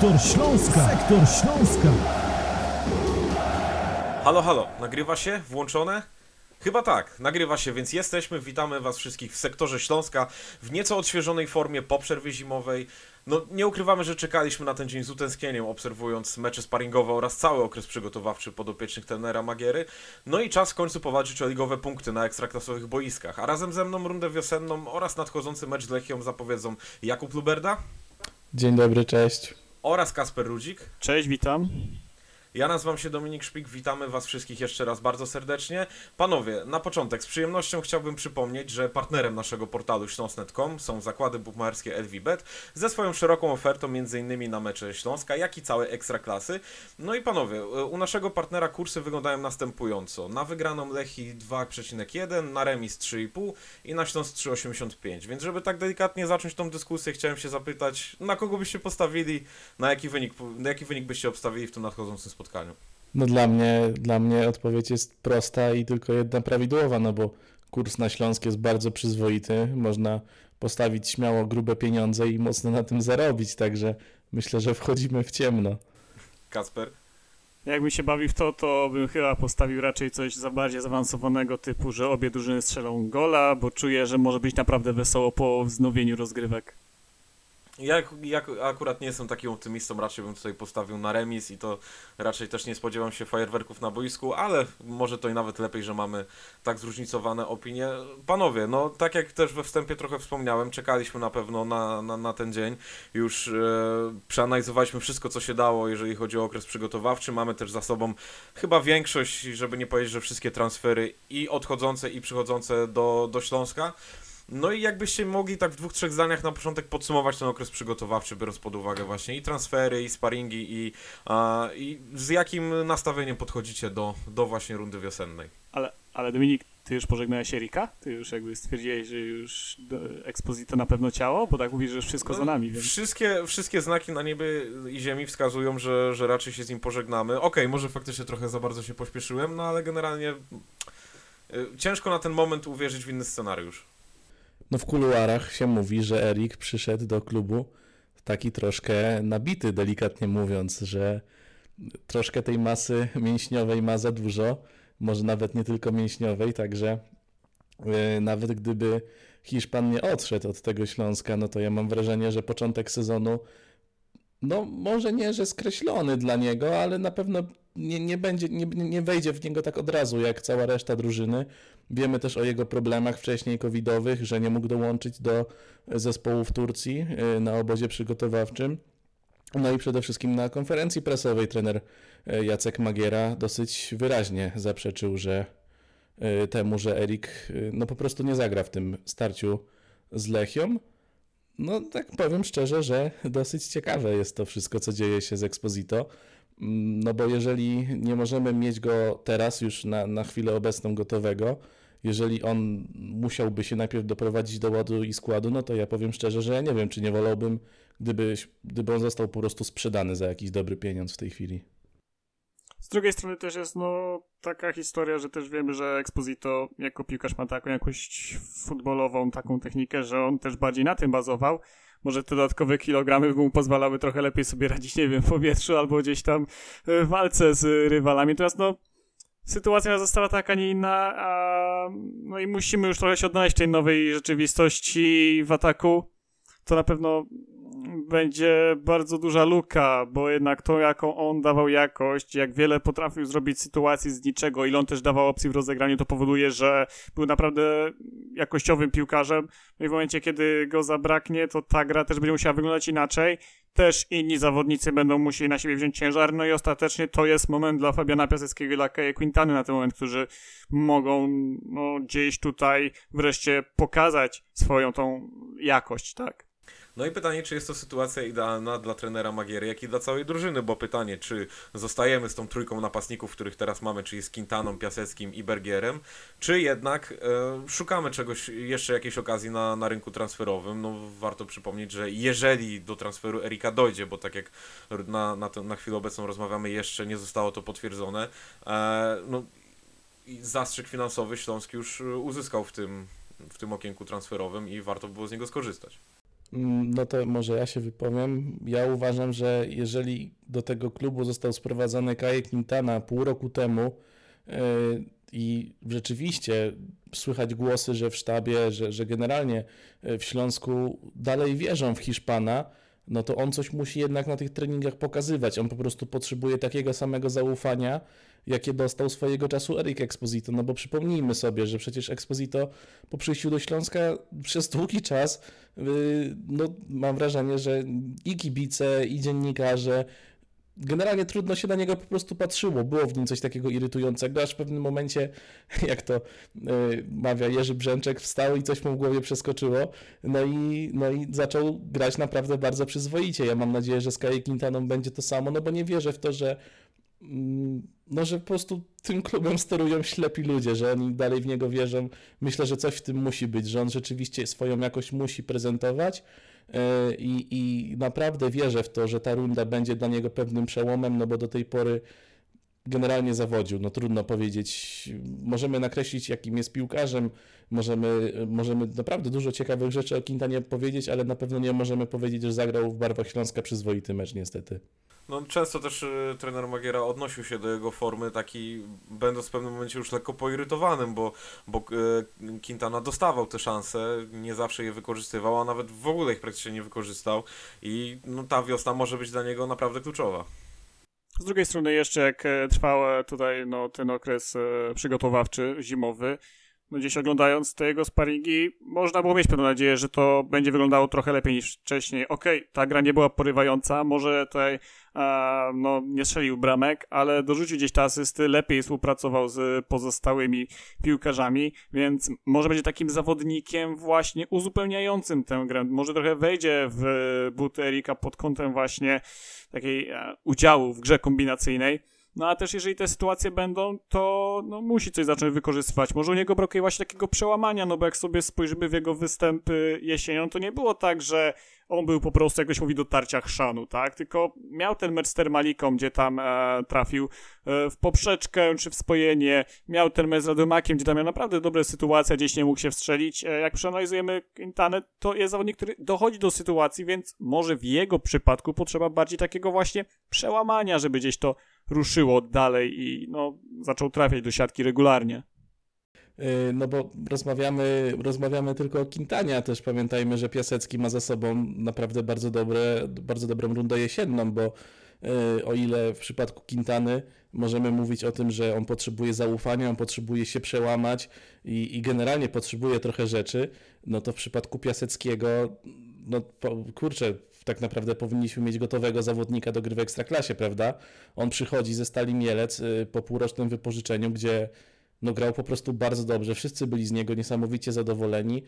Sektor Śląska. Sektor Śląska. Halo, halo. Nagrywa się? Włączone? Chyba tak, nagrywa się, więc jesteśmy. Witamy Was wszystkich w Sektorze Śląska w nieco odświeżonej formie po przerwie zimowej. No, nie ukrywamy, że czekaliśmy na ten dzień z utęsknieniem, obserwując mecze sparingowe oraz cały okres przygotowawczy podopiecznych trenera Magiery. No i czas w końcu powalczyć o ligowe punkty na ekstraklasowych boiskach. A razem ze mną rundę wiosenną oraz nadchodzący mecz z Lechią zapowiedzą Jakub Luberda. Dzień dobry, cześć. Oraz Kacper Rudzik. Cześć, witam. Ja nazywam się Dominik Szpik, witamy Was wszystkich jeszcze raz bardzo serdecznie. Panowie, na początek z przyjemnością chciałbym przypomnieć, że partnerem naszego portalu slasknet.com są zakłady bukmacherskie LVBet ze swoją szeroką ofertą m.in. na mecze Śląska, jak i całe ekstraklasy. No i panowie, u naszego partnera kursy wyglądają następująco. Na wygraną Lechii 2,1, na remis 3,5 i na Śląsk 3,85. Więc żeby tak delikatnie zacząć tą dyskusję, chciałem się zapytać, na kogo byście postawili, na jaki wynik byście obstawili w tym nadchodzącym spotkaniu? No dla mnie odpowiedź jest prosta i tylko jedna prawidłowa, no bo kurs na Śląsk jest bardzo przyzwoity, można postawić śmiało grube pieniądze i mocno na tym zarobić, także myślę, że wchodzimy w ciemno. Kacper? Jakbym się bawił w to, to bym chyba postawił raczej coś za bardziej zaawansowanego typu, że obie drużyny strzelą gola, bo czuję, że może być naprawdę wesoło po wznowieniu rozgrywek. Ja akurat nie jestem takim optymistą, raczej bym tutaj postawił na remis i to raczej też nie spodziewam się fajerwerków na boisku, ale może to i nawet lepiej, że mamy tak zróżnicowane opinie. Panowie, no tak jak też we wstępie trochę wspomniałem, czekaliśmy na pewno na ten dzień, już przeanalizowaliśmy wszystko, co się dało, jeżeli chodzi o okres przygotowawczy, mamy też za sobą chyba większość, żeby nie powiedzieć, że wszystkie transfery i odchodzące i przychodzące do Śląska. No i jakbyście mogli tak w 2-3 zdaniach na początek podsumować ten okres przygotowawczy, biorąc pod uwagę właśnie i transfery, i sparingi, i z jakim nastawieniem podchodzicie do właśnie rundy wiosennej. Ale Dominik, ty już pożegnałeś Erika? Ty już jakby stwierdziłeś, że już Expósito na pewno ciało? Bo tak mówisz, że wszystko no, za nami. Więc... Wszystkie znaki na niebie i ziemi wskazują, że raczej się z nim pożegnamy. Okej, może faktycznie trochę za bardzo się pośpieszyłem, no ale generalnie ciężko na ten moment uwierzyć w inny scenariusz. No w kuluarach się mówi, że Erik przyszedł do klubu taki troszkę nabity, delikatnie mówiąc, że troszkę tej masy mięśniowej ma za dużo, może nawet nie tylko mięśniowej, także nawet gdyby Hiszpan nie odszedł od tego Śląska, no to ja mam wrażenie, że początek sezonu, no może nie, że skreślony dla niego, ale na pewno nie wejdzie w niego tak od razu jak cała reszta drużyny. Wiemy też o jego problemach wcześniej covidowych, że nie mógł dołączyć do zespołu w Turcji na obozie przygotowawczym. No i przede wszystkim na konferencji prasowej trener Jacek Magiera dosyć wyraźnie zaprzeczył, że Erik no po prostu nie zagra w tym starciu z Lechią. No tak powiem szczerze, że dosyć ciekawe jest to wszystko, co dzieje się z Expósito. No bo jeżeli nie możemy mieć go teraz już na chwilę obecną gotowego, jeżeli on musiałby się najpierw doprowadzić do ładu i składu, no to ja powiem szczerze, że ja nie wiem, czy nie wolałbym, gdyby on został po prostu sprzedany za jakiś dobry pieniądz w tej chwili. Z drugiej strony też jest taka historia, że też wiemy, że Expósito jako piłkarz ma taką jakość futbolową, taką technikę, że on też bardziej na tym bazował. Może te dodatkowe kilogramy mu pozwalały trochę lepiej sobie radzić, nie wiem, w powietrzu albo gdzieś tam w walce z rywalami. Natomiast sytuacja została taka, nie inna, no i musimy już trochę się odnaleźć w tej nowej rzeczywistości w ataku. To na pewno będzie bardzo duża luka, bo jednak to, jaką on dawał jakość, jak wiele potrafił zrobić sytuacji z niczego, ile on też dawał opcji w rozegraniu, to powoduje, że był naprawdę jakościowym piłkarzem. No i w momencie, kiedy go zabraknie, to ta gra też będzie musiała wyglądać inaczej. Też inni zawodnicy będą musieli na siebie wziąć ciężar, no i ostatecznie to jest moment dla Fabiana Piaseckiego i dla Kai Quintany na ten moment, którzy mogą gdzieś tutaj wreszcie pokazać swoją tą jakość, tak? No i pytanie, czy jest to sytuacja idealna dla trenera Magiery, jak i dla całej drużyny, bo pytanie, czy zostajemy z tą trójką napastników, których teraz mamy, czyli z Quintaną, Piaseckim i Bergierem, czy jednak szukamy czegoś, jeszcze jakiejś okazji na rynku transferowym. No warto przypomnieć, że jeżeli do transferu Erika dojdzie, bo tak jak na chwilę obecną rozmawiamy, jeszcze nie zostało to potwierdzone, zastrzyk finansowy Śląsk już uzyskał w tym okienku transferowym i warto było z niego skorzystać. No to może ja się wypowiem. Ja uważam, że jeżeli do tego klubu został sprowadzony Kai Quintana pół roku temu i rzeczywiście słychać głosy, że w sztabie, że generalnie w Śląsku dalej wierzą w Hiszpana, no to on coś musi jednak na tych treningach pokazywać. On po prostu potrzebuje takiego samego zaufania, jakie dostał swojego czasu Erik Expósito. No bo przypomnijmy sobie, że przecież Expósito po przyjściu do Śląska przez długi czas, no mam wrażenie, że i kibice, i dziennikarze, generalnie trudno się na niego po prostu patrzyło. Było w nim coś takiego irytującego, aż w pewnym momencie, jak to mawia Jerzy Brzęczek, wstał i coś mu w głowie przeskoczyło. No i zaczął grać naprawdę bardzo przyzwoicie. Ja mam nadzieję, że z Kai Quintaną będzie to samo, no bo nie wierzę w to, że po prostu tym klubem sterują ślepi ludzie, że oni dalej w niego wierzą. Myślę, że coś w tym musi być, że on rzeczywiście swoją jakość musi prezentować. I naprawdę wierzę w to, że ta runda będzie dla niego pewnym przełomem, no bo do tej pory generalnie zawodził, no trudno powiedzieć, możemy nakreślić jakim jest piłkarzem, możemy naprawdę dużo ciekawych rzeczy o Quintanie powiedzieć, ale na pewno nie możemy powiedzieć, że zagrał w barwach Śląska przyzwoity mecz niestety. No często też trener Magiera odnosił się do jego formy, taki będąc w pewnym momencie już lekko poirytowanym, bo Quintana dostawał te szanse, nie zawsze je wykorzystywał, a nawet w ogóle ich praktycznie nie wykorzystał i no, ta wiosna może być dla niego naprawdę kluczowa. Z drugiej strony jeszcze jak trwał tutaj ten okres przygotowawczy, zimowy, gdzieś oglądając te jego sparingi, można było mieć pewną nadzieję, że to będzie wyglądało trochę lepiej niż wcześniej. Okej, ta gra nie była porywająca, może tutaj nie strzelił bramek, ale dorzucił gdzieś te asysty, lepiej współpracował z pozostałymi piłkarzami, więc może będzie takim zawodnikiem właśnie uzupełniającym tę grę. Może trochę wejdzie w buty Erika pod kątem właśnie takiej udziału w grze kombinacyjnej. No a też jeżeli te sytuacje będą, to musi coś zacząć wykorzystywać. Może u niego brakuje właśnie takiego przełamania, bo jak sobie spojrzymy w jego występy jesienią, to nie było tak, że on był po prostu, jak ktoś mówi, do tarcia chrzanu, tak? Tylko miał ten mecz z Termaliką, gdzie tam trafił w poprzeczkę czy w spojenie, miał ten mecz z Radomakiem, gdzie tam miał naprawdę dobre sytuacje, gdzieś nie mógł się wstrzelić. Jak przeanalizujemy Quintanę, to jest zawodnik, który dochodzi do sytuacji, więc może w jego przypadku potrzeba bardziej takiego właśnie przełamania, żeby gdzieś to ruszyło dalej i zaczął trafiać do siatki regularnie. No bo rozmawiamy tylko o Quintanie, a też pamiętajmy, że Piasecki ma za sobą naprawdę bardzo dobrą rundę jesienną, bo o ile w przypadku Quintany możemy mówić o tym, że on potrzebuje zaufania, on potrzebuje się przełamać i generalnie potrzebuje trochę rzeczy, no to w przypadku Piaseckiego, tak naprawdę powinniśmy mieć gotowego zawodnika do gry w Ekstraklasie, prawda? On przychodzi ze Stali Mielec po półrocznym wypożyczeniu, gdzie grał po prostu bardzo dobrze. Wszyscy byli z niego niesamowicie zadowoleni.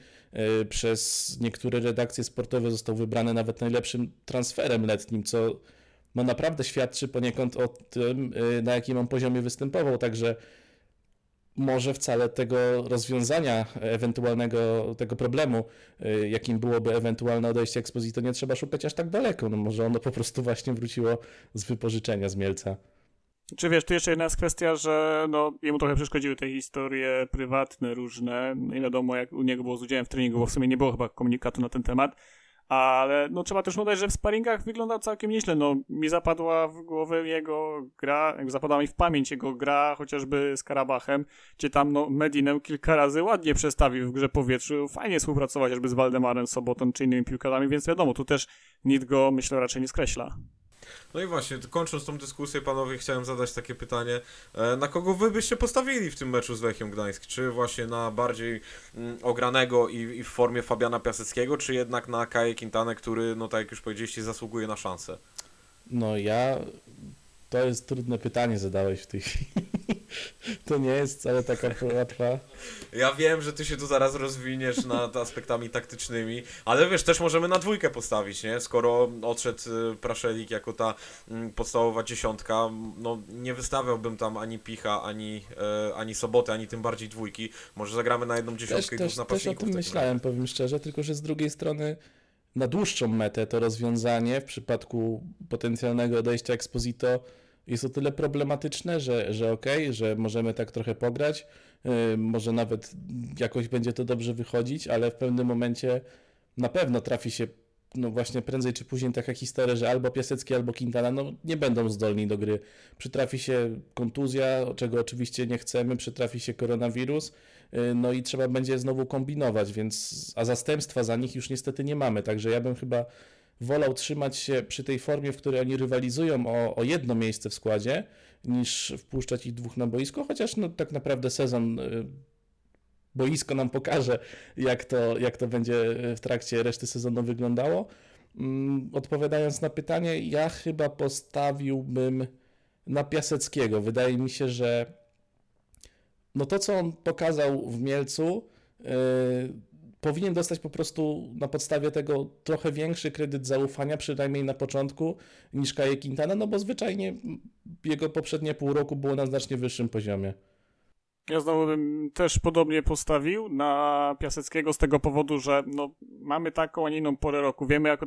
Przez niektóre redakcje sportowe został wybrany nawet najlepszym transferem letnim, co naprawdę świadczy poniekąd o tym, na jakim on poziomie występował. Także może wcale tego rozwiązania ewentualnego, tego problemu, jakim byłoby ewentualne odejście Expósito, nie trzeba szukać aż tak daleko. Może ono po prostu właśnie wróciło z wypożyczenia z Mielca. Czy wiesz, tu jeszcze jedna jest kwestia, że jemu trochę przeszkodziły te historie prywatne różne. Nie wiadomo, jak u niego było z udziałem w treningu, bo w sumie nie było chyba komunikatu na ten temat. Ale trzeba też dodać, że w sparingach wyglądał całkiem nieźle. Mi zapadła w głowę jego gra, zapadła mi w pamięć jego gra chociażby z Karabachem, gdzie tam Medinę kilka razy ładnie przestawił w grze powietrzu. Fajnie współpracował chociażby z Waldemarem Sobotą czy innymi piłkarzami, więc wiadomo, tu też nikt go, myślę, raczej nie skreśla. No i właśnie, kończąc tą dyskusję, panowie, chciałem zadać takie pytanie, na kogo wy byście postawili w tym meczu z Lechią Gdańsk? Czy właśnie na bardziej ogranego i w formie Fabiana Piaseckiego, czy jednak na Kaję Quintanę, który, tak jak już powiedzieliście, zasługuje na szansę? To jest trudne pytanie zadałeś w tej chwili. To nie jest wcale taka łatwa. Ja wiem, że ty się tu zaraz rozwiniesz nad aspektami taktycznymi, ale wiesz, też możemy na dwójkę postawić, nie? Skoro odszedł Praszelik jako ta podstawowa dziesiątka, nie wystawiałbym tam ani Picha, ani Soboty, ani tym bardziej dwójki. Może zagramy na jedną dziesiątkę i dwóch napastników. Też o tym myślałem, powiem szczerze, tylko że z drugiej strony na dłuższą metę to rozwiązanie w przypadku potencjalnego odejścia Expósito jest o tyle problematyczne, że okej, że możemy tak trochę pograć, może nawet jakoś będzie to dobrze wychodzić, ale w pewnym momencie na pewno trafi się no właśnie prędzej czy później taka historia, że albo Piasecki, albo Quintana no nie będą zdolni do gry. Przytrafi się kontuzja, czego oczywiście nie chcemy, przytrafi się koronawirus, no i trzeba będzie znowu kombinować, więc a zastępstwa za nich już niestety nie mamy, także ja bym chyba wolał trzymać się przy tej formie, w której oni rywalizują o jedno miejsce w składzie, niż wpuszczać ich dwóch na boisko, chociaż no tak naprawdę sezon... Boisko nam pokaże, jak to będzie w trakcie reszty sezonu wyglądało. Odpowiadając na pytanie, ja chyba postawiłbym na Piaseckiego. Wydaje mi się, że no to, co on pokazał w Mielcu, powinien dostać po prostu na podstawie tego trochę większy kredyt zaufania, przynajmniej na początku, niż Kai Quintana, no bo zwyczajnie jego poprzednie pół roku było na znacznie wyższym poziomie. Ja znowu bym też podobnie postawił na Piaseckiego z tego powodu, że no, mamy taką, a nie inną porę roku. Wiemy, jak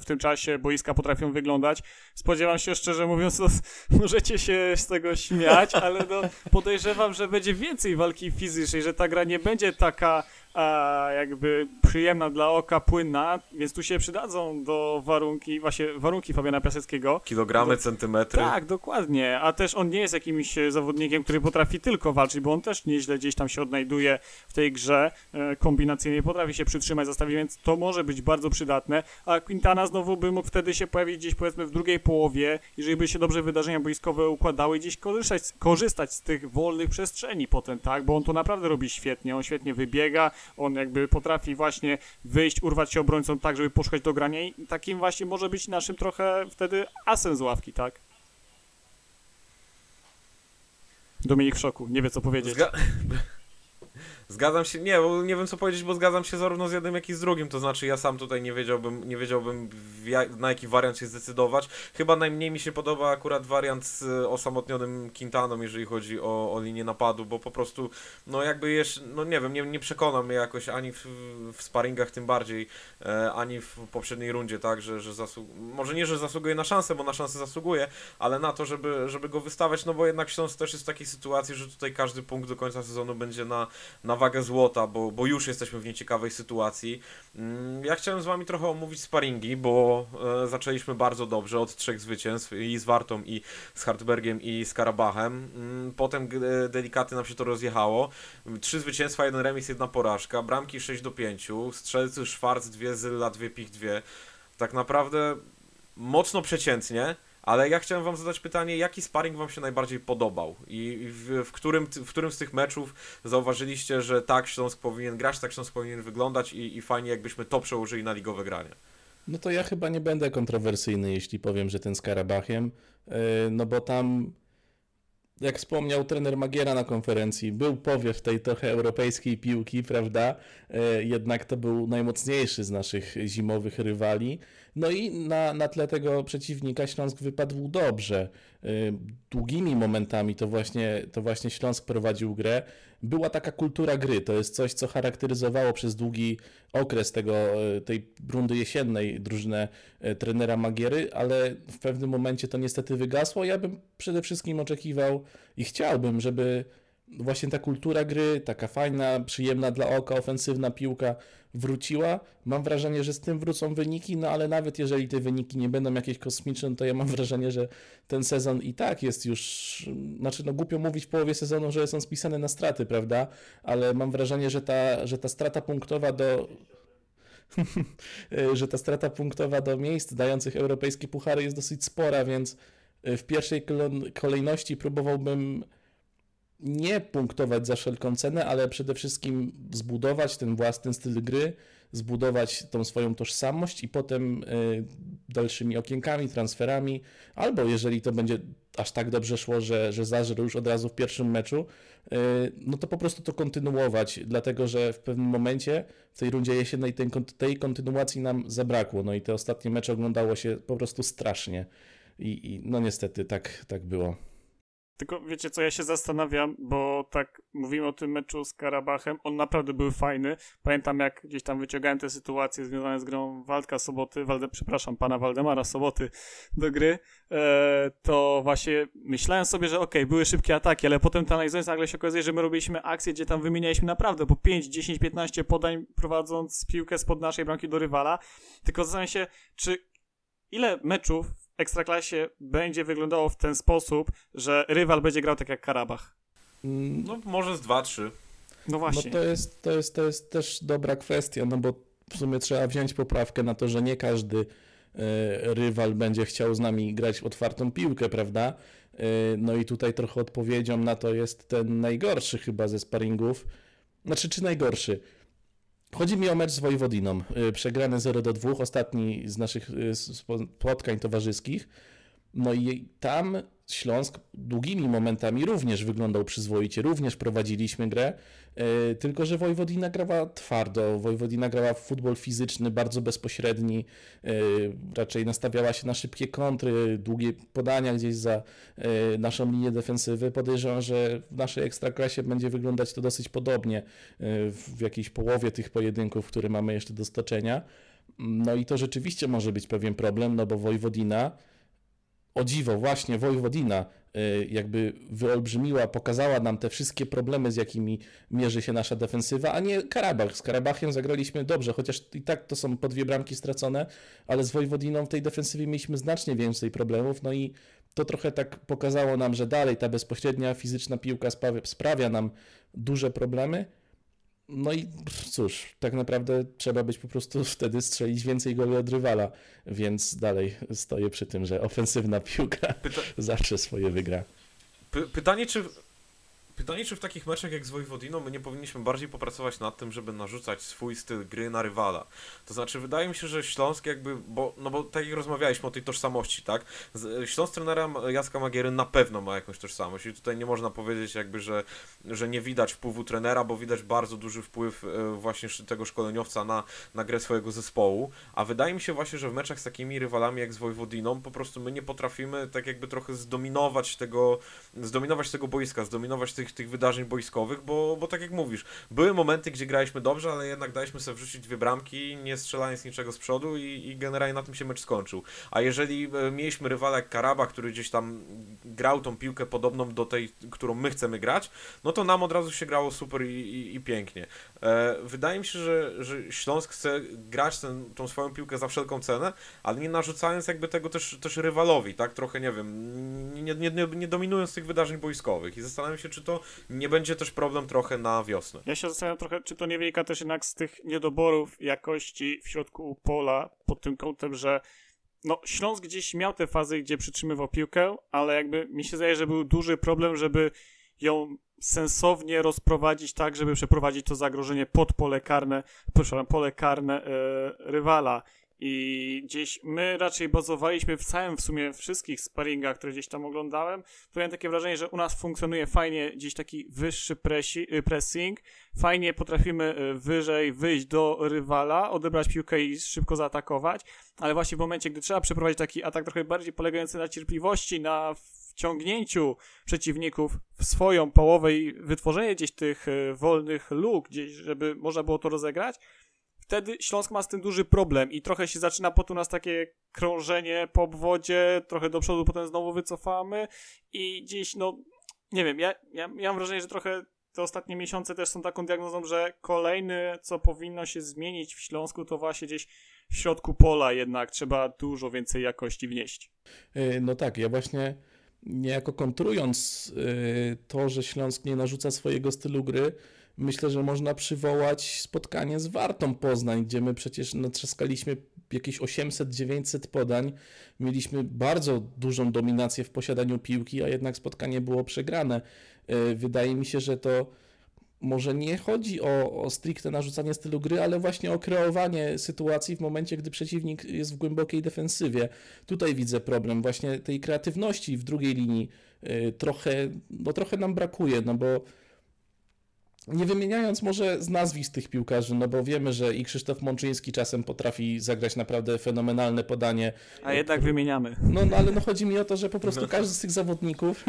w tym czasie boiska potrafią wyglądać. Spodziewam się, szczerze mówiąc, no, możecie się z tego śmiać, ale no, podejrzewam, że będzie więcej walki fizycznej, że ta gra nie będzie taka jakby przyjemna dla oka, płynna, więc tu się przydadzą do warunki Fabiana Piaseckiego. Kilogramy, centymetry. Tak, dokładnie, a też on nie jest jakimś zawodnikiem, który potrafi tylko walczyć, bo on też nieźle gdzieś tam się odnajduje w tej grze, kombinacyjnie potrafi się przytrzymać, zastawić, więc to może być bardzo przydatne, a Quintana znowu by mógł wtedy się pojawić gdzieś powiedzmy w drugiej połowie, jeżeli by się dobrze wydarzenia boiskowe układały, gdzieś korzystać z tych wolnych przestrzeni potem, tak, bo on to naprawdę robi świetnie, on świetnie wybiega, on jakby potrafi właśnie wyjść, urwać się obrońcą tak, żeby poszukać do grania i takim właśnie może być naszym trochę wtedy asem z ławki, tak? Dominik w szoku, nie wie co powiedzieć. Zgadzam się, nie wiem co powiedzieć, bo zgadzam się zarówno z jednym jak i z drugim, to znaczy ja sam tutaj nie wiedziałbym na jaki wariant się zdecydować. Chyba najmniej mi się podoba akurat wariant z osamotnionym Quintaną, jeżeli chodzi o linię napadu, bo po prostu no jakby jeszcze, no nie wiem, nie przekonam mnie jakoś ani w sparingach tym bardziej, ani w poprzedniej rundzie, tak, że może nie, że zasługuje na szansę, bo na szansę zasługuje, ale na to, żeby go wystawiać, no bo jednak Śląsk też jest w takiej sytuacji, że tutaj każdy punkt do końca sezonu będzie na wagę złota, bo już jesteśmy w nieciekawej sytuacji. Ja chciałem z wami trochę omówić sparingi, bo zaczęliśmy bardzo dobrze od 3 zwycięstw i z Wartą, i z Hartbergiem, i z Karabachem. Potem delikatnie nam się to rozjechało. 3 zwycięstwa, 1 remis, 1 porażka, bramki 6-5, strzelcy Schwarz 2, Zylla 2, Pich 2. Tak naprawdę mocno przeciętnie. Ale ja chciałem wam zadać pytanie, jaki sparring wam się najbardziej podobał i w którym z tych meczów zauważyliście, że tak Śląsk powinien grać, tak Śląsk powinien wyglądać i fajnie jakbyśmy to przełożyli na ligowe granie? No to ja chyba nie będę kontrowersyjny, jeśli powiem, że ten z Karabachem, no bo tam, jak wspomniał trener Magiera na konferencji, był powiew tej trochę europejskiej piłki, prawda? Jednak to był najmocniejszy z naszych zimowych rywali. No i na tle tego przeciwnika Śląsk wypadł dobrze. Długimi momentami to właśnie Śląsk prowadził grę. Była taka kultura gry, to jest coś, co charakteryzowało przez długi okres tej rundy jesiennej drużynę trenera Magiery, ale w pewnym momencie to niestety wygasło. Ja bym przede wszystkim oczekiwał i chciałbym, żeby właśnie ta kultura gry, taka fajna, przyjemna dla oka, ofensywna piłka wróciła. Mam wrażenie, że z tym wrócą wyniki, no ale nawet jeżeli te wyniki nie będą jakieś kosmiczne, to ja mam wrażenie, że ten sezon i tak jest już, znaczy no głupio mówić w połowie sezonu, że są spisane na straty, prawda? Ale mam wrażenie, że ta strata punktowa do miejsc dających europejskie puchary jest dosyć spora, więc w pierwszej kolejności próbowałbym nie punktować za wszelką cenę, ale przede wszystkim zbudować ten własny styl gry, zbudować tą swoją tożsamość i potem dalszymi okienkami, transferami, albo jeżeli to będzie aż tak dobry szło, że zażrł już od razu w pierwszym meczu, no to po prostu to kontynuować, dlatego że w pewnym momencie w tej rundzie jesiennej tej kontynuacji nam zabrakło, no i te ostatnie mecze oglądało się po prostu strasznie i no niestety tak było. Tylko wiecie co, ja się zastanawiam, bo tak mówimy o tym meczu z Karabachem, on naprawdę był fajny. Pamiętam jak gdzieś tam wyciągałem te sytuacje związane z grą pana Waldemara Soboty do gry, to właśnie myślałem sobie, że okej, były szybkie ataki, ale potem to analizując nagle się okazuje, że my robiliśmy akcje, gdzie tam wymienialiśmy naprawdę po 5, 10, 15 podań, prowadząc piłkę spod naszej bramki do rywala. Tylko zastanawiam się, ile meczów w Ekstraklasie będzie wyglądało w ten sposób, że rywal będzie grał tak jak Karabach? No może z 2-3. No właśnie. No to jest też dobra kwestia, no bo w sumie trzeba wziąć poprawkę na to, że nie każdy rywal będzie chciał z nami grać w otwartą piłkę, prawda? No i tutaj trochę odpowiedzią na to jest ten najgorszy chyba ze sparingów. Znaczy, czy najgorszy? Chodzi mi o mecz z Wojewodiną, przegrany 0-2, ostatni z naszych spotkań towarzyskich. No i tam Śląsk długimi momentami również wyglądał przyzwoicie, również prowadziliśmy grę, tylko że Wojewodina grała twardo, Wojewodina grała w futbol fizyczny, bardzo bezpośredni, raczej nastawiała się na szybkie kontry, długie podania gdzieś za naszą linię defensywy. Podejrzewam, że w naszej Ekstraklasie będzie wyglądać to dosyć podobnie w jakiejś połowie tych pojedynków, które mamy jeszcze do stoczenia. No i to rzeczywiście może być pewien problem, no bo Wojewodina, o dziwo, właśnie Wojewodina jakby wyolbrzymiła, pokazała nam te wszystkie problemy, z jakimi mierzy się nasza defensywa, a nie Karabach. Z Karabachem zagraliśmy dobrze, chociaż i tak to są po 2 bramki stracone, ale z Wojewodiną w tej defensywie mieliśmy znacznie więcej problemów, no i to trochę tak pokazało nam, że dalej ta bezpośrednia fizyczna piłka sprawia nam duże problemy. No i cóż, tak naprawdę trzeba być po prostu wtedy strzelić więcej goli od rywala, więc dalej stoję przy tym, że ofensywna piłka zawsze swoje wygra. Pytanie, czy w takich meczach jak z Wojewodiną my nie powinniśmy bardziej popracować nad tym, żeby narzucać swój styl gry na rywala. To znaczy, wydaje mi się, że Śląsk jakby, bo tak jak rozmawialiśmy o tej tożsamości, tak? Śląsk trenera Jacka Magiery na pewno ma jakąś tożsamość i tutaj nie można powiedzieć jakby, że nie widać wpływu trenera, bo widać bardzo duży wpływ właśnie tego szkoleniowca na grę swojego zespołu, a wydaje mi się właśnie, że w meczach z takimi rywalami jak z Wojewodiną po prostu my nie potrafimy tak jakby trochę zdominować tego boiska, zdominować tych wydarzeń boiskowych, bo tak jak mówisz, były momenty, gdzie graliśmy dobrze, ale jednak daliśmy sobie wrzucić 2 bramki, nie strzelając niczego z przodu i generalnie na tym się mecz skończył. A jeżeli mieliśmy rywala jak Karabach, który gdzieś tam grał tą piłkę podobną do tej, którą my chcemy grać, no to nam od razu się grało super i pięknie. Wydaje mi się, że Śląsk chce grać tą swoją piłkę za wszelką cenę, ale nie narzucając jakby tego też rywalowi, tak? Trochę, nie wiem, nie dominując tych wydarzeń boiskowych. I zastanawiam się, czy to nie będzie też problem trochę na wiosnę. Ja się zastanawiam trochę, czy to nie wynika też jednak z tych niedoborów jakości w środku pola pod tym kątem, że no Śląsk gdzieś miał te fazy, gdzie przytrzymywał piłkę, ale jakby mi się zdaje, że był duży problem, żeby ją sensownie rozprowadzić tak, żeby przeprowadzić to zagrożenie pod pole karne rywala. I gdzieś my raczej bazowaliśmy w sumie wszystkich sparingach, które gdzieś tam oglądałem, to miałem takie wrażenie, że u nas funkcjonuje fajnie gdzieś taki wyższy pressing, fajnie potrafimy wyżej wyjść do rywala, odebrać piłkę i szybko zaatakować, ale właśnie w momencie, gdy trzeba przeprowadzić taki atak trochę bardziej polegający na cierpliwości, na wciągnięciu przeciwników w swoją połowę i wytworzenie gdzieś tych wolnych luk, gdzieś, żeby można było to rozegrać, wtedy Śląsk ma z tym duży problem i trochę się zaczyna potem u nas takie krążenie po obwodzie, trochę do przodu, potem znowu wycofamy i gdzieś, no, nie wiem, ja mam wrażenie, że trochę te ostatnie miesiące też są taką diagnozą, że kolejne, co powinno się zmienić w Śląsku, to właśnie gdzieś w środku pola jednak trzeba dużo więcej jakości wnieść. No tak, ja właśnie niejako kontrując to, że Śląsk nie narzuca swojego stylu gry, myślę, że można przywołać spotkanie z Wartą Poznań, gdzie my przecież natrzaskaliśmy jakieś 800-900 podań. Mieliśmy bardzo dużą dominację w posiadaniu piłki, a jednak spotkanie było przegrane. Wydaje mi się, że to może nie chodzi o stricte narzucanie stylu gry, ale właśnie o kreowanie sytuacji w momencie, gdy przeciwnik jest w głębokiej defensywie. Tutaj widzę problem właśnie tej kreatywności w drugiej linii. Trochę nam brakuje, no bo Nie wymieniając może z nazwisk tych piłkarzy, no bo wiemy, że i Krzysztof Mączyński czasem potrafi zagrać naprawdę fenomenalne podanie. A jednak wymieniamy. No ale chodzi mi o to, że po prostu każdy z tych zawodników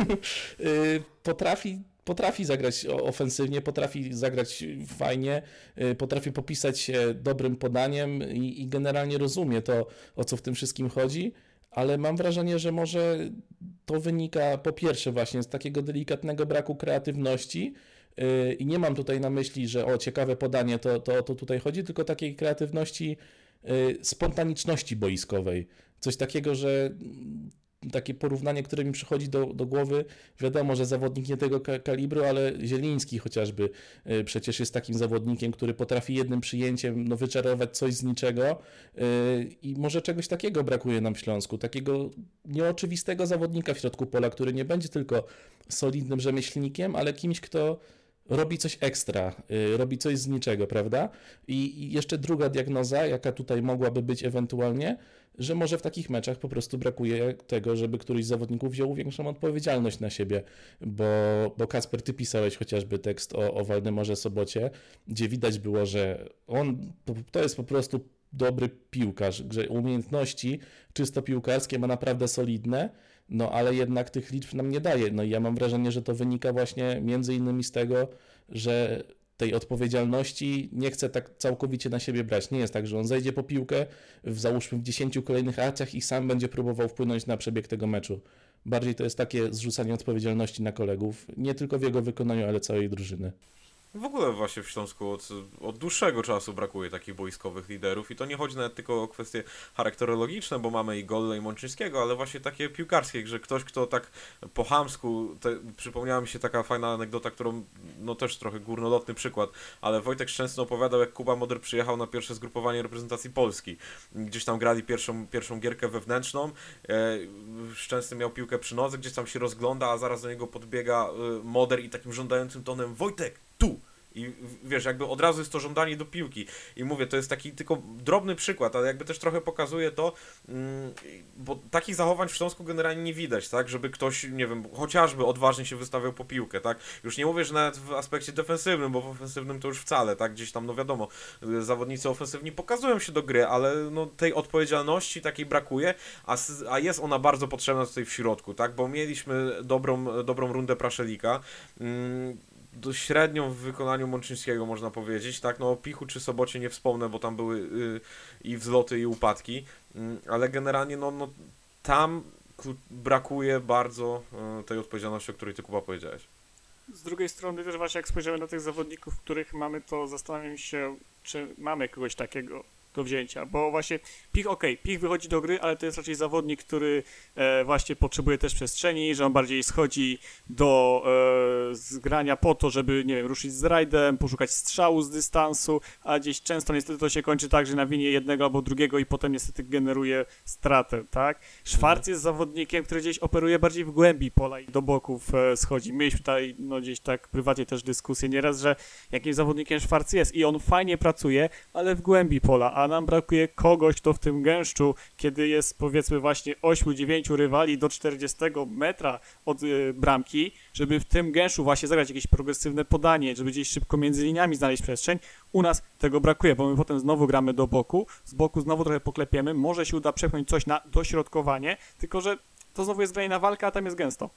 potrafi zagrać ofensywnie, potrafi zagrać fajnie, potrafi popisać się dobrym podaniem i generalnie rozumie to, o co w tym wszystkim chodzi. Ale mam wrażenie, że może to wynika po pierwsze właśnie z takiego delikatnego braku kreatywności, i nie mam tutaj na myśli, że o ciekawe podanie, to tutaj chodzi, tylko takiej kreatywności, spontaniczności boiskowej. Coś takiego, że takie porównanie, które mi przychodzi do głowy, wiadomo, że zawodnik nie tego kalibru, ale Zieliński chociażby przecież jest takim zawodnikiem, który potrafi jednym przyjęciem wyczarować coś z niczego i może czegoś takiego brakuje nam w Śląsku, takiego nieoczywistego zawodnika w środku pola, który nie będzie tylko solidnym rzemieślnikiem, ale kimś, kto robi coś ekstra, robi coś z niczego, prawda? I jeszcze druga diagnoza, jaka tutaj mogłaby być ewentualnie, że może w takich meczach po prostu brakuje tego, żeby któryś z zawodników wziął większą odpowiedzialność na siebie, bo Kacper, ty pisałeś chociażby tekst o Waldemarze Sobocie, gdzie widać było, że to jest po prostu dobry piłkarz, że umiejętności czysto piłkarskie ma naprawdę solidne, no ale jednak tych liczb nam nie daje. No i ja mam wrażenie, że to wynika właśnie między innymi z tego, że tej odpowiedzialności nie chce tak całkowicie na siebie brać. Nie jest tak, że on zejdzie po piłkę, załóżmy w 10 kolejnych akcjach i sam będzie próbował wpłynąć na przebieg tego meczu. Bardziej to jest takie zrzucanie odpowiedzialności na kolegów, nie tylko w jego wykonaniu, ale całej drużyny. W ogóle właśnie w Śląsku od dłuższego czasu brakuje takich boiskowych liderów i to nie chodzi nawet tylko o kwestie charakterologiczne, bo mamy i Golle, i Mączyńskiego, ale właśnie takie piłkarskie, że ktoś, kto tak po chamsku, przypomniała mi się taka fajna anegdota, którą, no też trochę górnolotny przykład, ale Wojtek Szczęsny opowiadał, jak Kuba Moder przyjechał na pierwsze zgrupowanie reprezentacji Polski. Gdzieś tam grali pierwszą gierkę wewnętrzną, Szczęsny miał piłkę przy nodze, gdzieś tam się rozgląda, a zaraz do niego podbiega Moder i takim żądającym tonem: Wojtek, tu! I wiesz, jakby od razu jest to żądanie do piłki. I mówię, to jest taki tylko drobny przykład, ale jakby też trochę pokazuje to, bo takich zachowań w Śląsku generalnie nie widać, tak? Żeby ktoś, nie wiem, chociażby odważnie się wystawiał po piłkę, tak? Już nie mówię, że nawet w aspekcie defensywnym, bo w ofensywnym to już wcale, tak? Gdzieś tam, no wiadomo, zawodnicy ofensywni pokazują się do gry, ale no tej odpowiedzialności takiej brakuje, a jest ona bardzo potrzebna tutaj w środku, tak? Bo mieliśmy dobrą rundę Praszelika, średnią w wykonaniu Mączyńskiego, można powiedzieć, tak, no o Pichu czy Sobocie nie wspomnę, bo tam były i wzloty, i upadki, ale generalnie no tam brakuje bardzo tej odpowiedzialności, o której ty, Kuba, powiedziałeś. Z drugiej strony też właśnie jak spojrzymy na tych zawodników, których mamy, to zastanawiam się, czy mamy kogoś takiego do wzięcia, bo właśnie Pich, Pich wychodzi do gry, ale to jest raczej zawodnik, który właśnie potrzebuje też przestrzeni, że on bardziej schodzi do zgrania po to, żeby, nie wiem, ruszyć z rajdem, poszukać strzału z dystansu, a gdzieś często niestety to się kończy tak, że na winie jednego albo drugiego i potem niestety generuje stratę, tak? Schwarz jest zawodnikiem, który gdzieś operuje bardziej w głębi pola i do boków schodzi. Mieliśmy tutaj, no gdzieś tak prywatnie też dyskusję nieraz, że jakim zawodnikiem Schwarz jest i on fajnie pracuje, ale w głębi pola, a nam brakuje kogoś, kto w tym gęszczu, kiedy jest powiedzmy właśnie 8-9 rywali do 40 metra od bramki, żeby w tym gęszczu właśnie zagrać jakieś progresywne podanie, żeby gdzieś szybko między liniami znaleźć przestrzeń. U nas tego brakuje, bo my potem znowu gramy do boku, z boku znowu trochę poklepiemy, może się uda przepchnąć coś na dośrodkowanie, tylko że to znowu jest granie na walkę, a tam jest gęsto.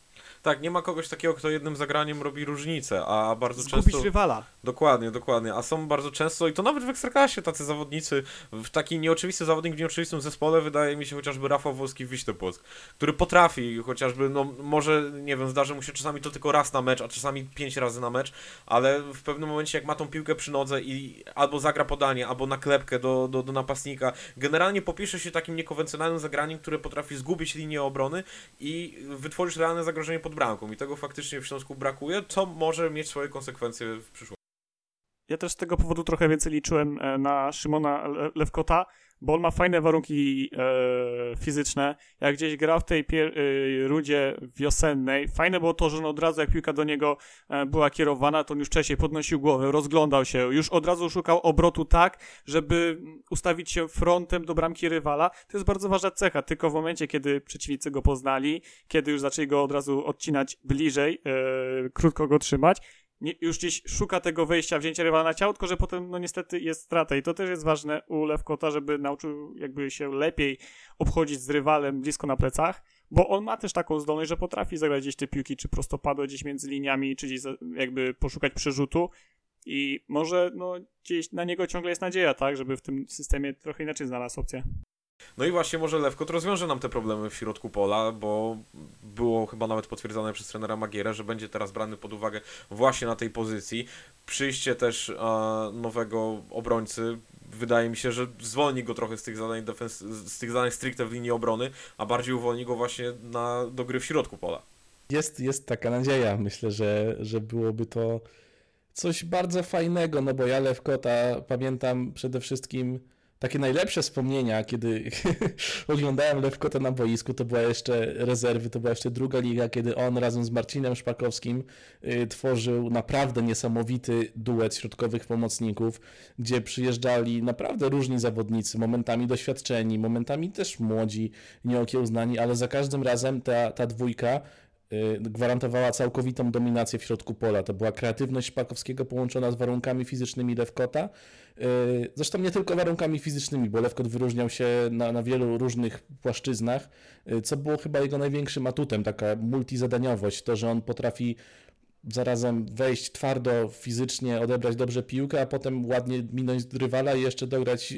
Tak, nie ma kogoś takiego, kto jednym zagraniem robi różnicę, a bardzo zgubić często... Zgubić rywala. Dokładnie, a są bardzo często, i to nawet w Ekstraklasie tacy zawodnicy, w taki nieoczywisty zawodnik w nieoczywistym zespole, wydaje mi się chociażby Rafał Wolski w Wiśle Płock, który potrafi chociażby, no może, nie wiem, zdarzy mu się czasami to tylko raz na mecz, a czasami 5 razy na mecz, ale w pewnym momencie jak ma tą piłkę przy nodze i albo zagra podanie, albo naklепkę do napastnika, generalnie popisze się takim niekonwencjonalnym zagraniem, które potrafi zgubić linię obrony i wytworzyć realne zagrożenie pod bramką i tego faktycznie w Śląsku brakuje, co może mieć swoje konsekwencje w przyszłości. Ja też z tego powodu trochę więcej liczyłem na Szymona Lewkota, bo on ma fajne warunki fizyczne. Jak gdzieś grał w tej rudzie wiosennej, fajne było to, że on od razu jak piłka do niego była kierowana, to on już wcześniej podnosił głowę, rozglądał się, już od razu szukał obrotu tak, żeby ustawić się frontem do bramki rywala. To jest bardzo ważna cecha, tylko w momencie, kiedy przeciwnicy go poznali, kiedy już zaczęli go od razu odcinać bliżej, krótko go trzymać, nie, już gdzieś szuka tego wejścia, wzięcia rywala na ciało, tylko że potem no niestety jest strata i to też jest ważne u Lewkota, żeby nauczył jakby się lepiej obchodzić z rywalem blisko na plecach, bo on ma też taką zdolność, że potrafi zagrać gdzieś te piłki, czy prostopadłe gdzieś między liniami, czy gdzieś jakby poszukać przerzutu i może no gdzieś na niego ciągle jest nadzieja, tak, żeby w tym systemie trochę inaczej znalazł opcję. No i właśnie może Lewkot rozwiąże nam te problemy w środku pola, bo było chyba nawet potwierdzone przez trenera Magierę, że będzie teraz brany pod uwagę właśnie na tej pozycji. Przyjście też nowego obrońcy, wydaje mi się, że zwolni go trochę z tych zadań stricte w linii obrony, a bardziej uwolni go właśnie do gry w środku pola. Jest taka nadzieja, myślę, że byłoby to coś bardzo fajnego, no bo ja Lewkota pamiętam przede wszystkim takie najlepsze wspomnienia, kiedy oglądałem Lewkota na boisku, to była jeszcze rezerwy, to była jeszcze druga liga, kiedy on razem z Marcinem Szpakowskim tworzył naprawdę niesamowity duet środkowych pomocników, gdzie przyjeżdżali naprawdę różni zawodnicy, momentami doświadczeni, momentami też młodzi, nieokiełznani, ale za każdym razem ta dwójka gwarantowała całkowitą dominację w środku pola. To była kreatywność Szpakowskiego połączona z warunkami fizycznymi Lewkota. Zresztą nie tylko warunkami fizycznymi, bo Lewkot wyróżniał się na wielu różnych płaszczyznach, co było chyba jego największym atutem, taka multizadaniowość, to, że on potrafi zarazem wejść twardo, fizycznie, odebrać dobrze piłkę, a potem ładnie minąć rywala i jeszcze dograć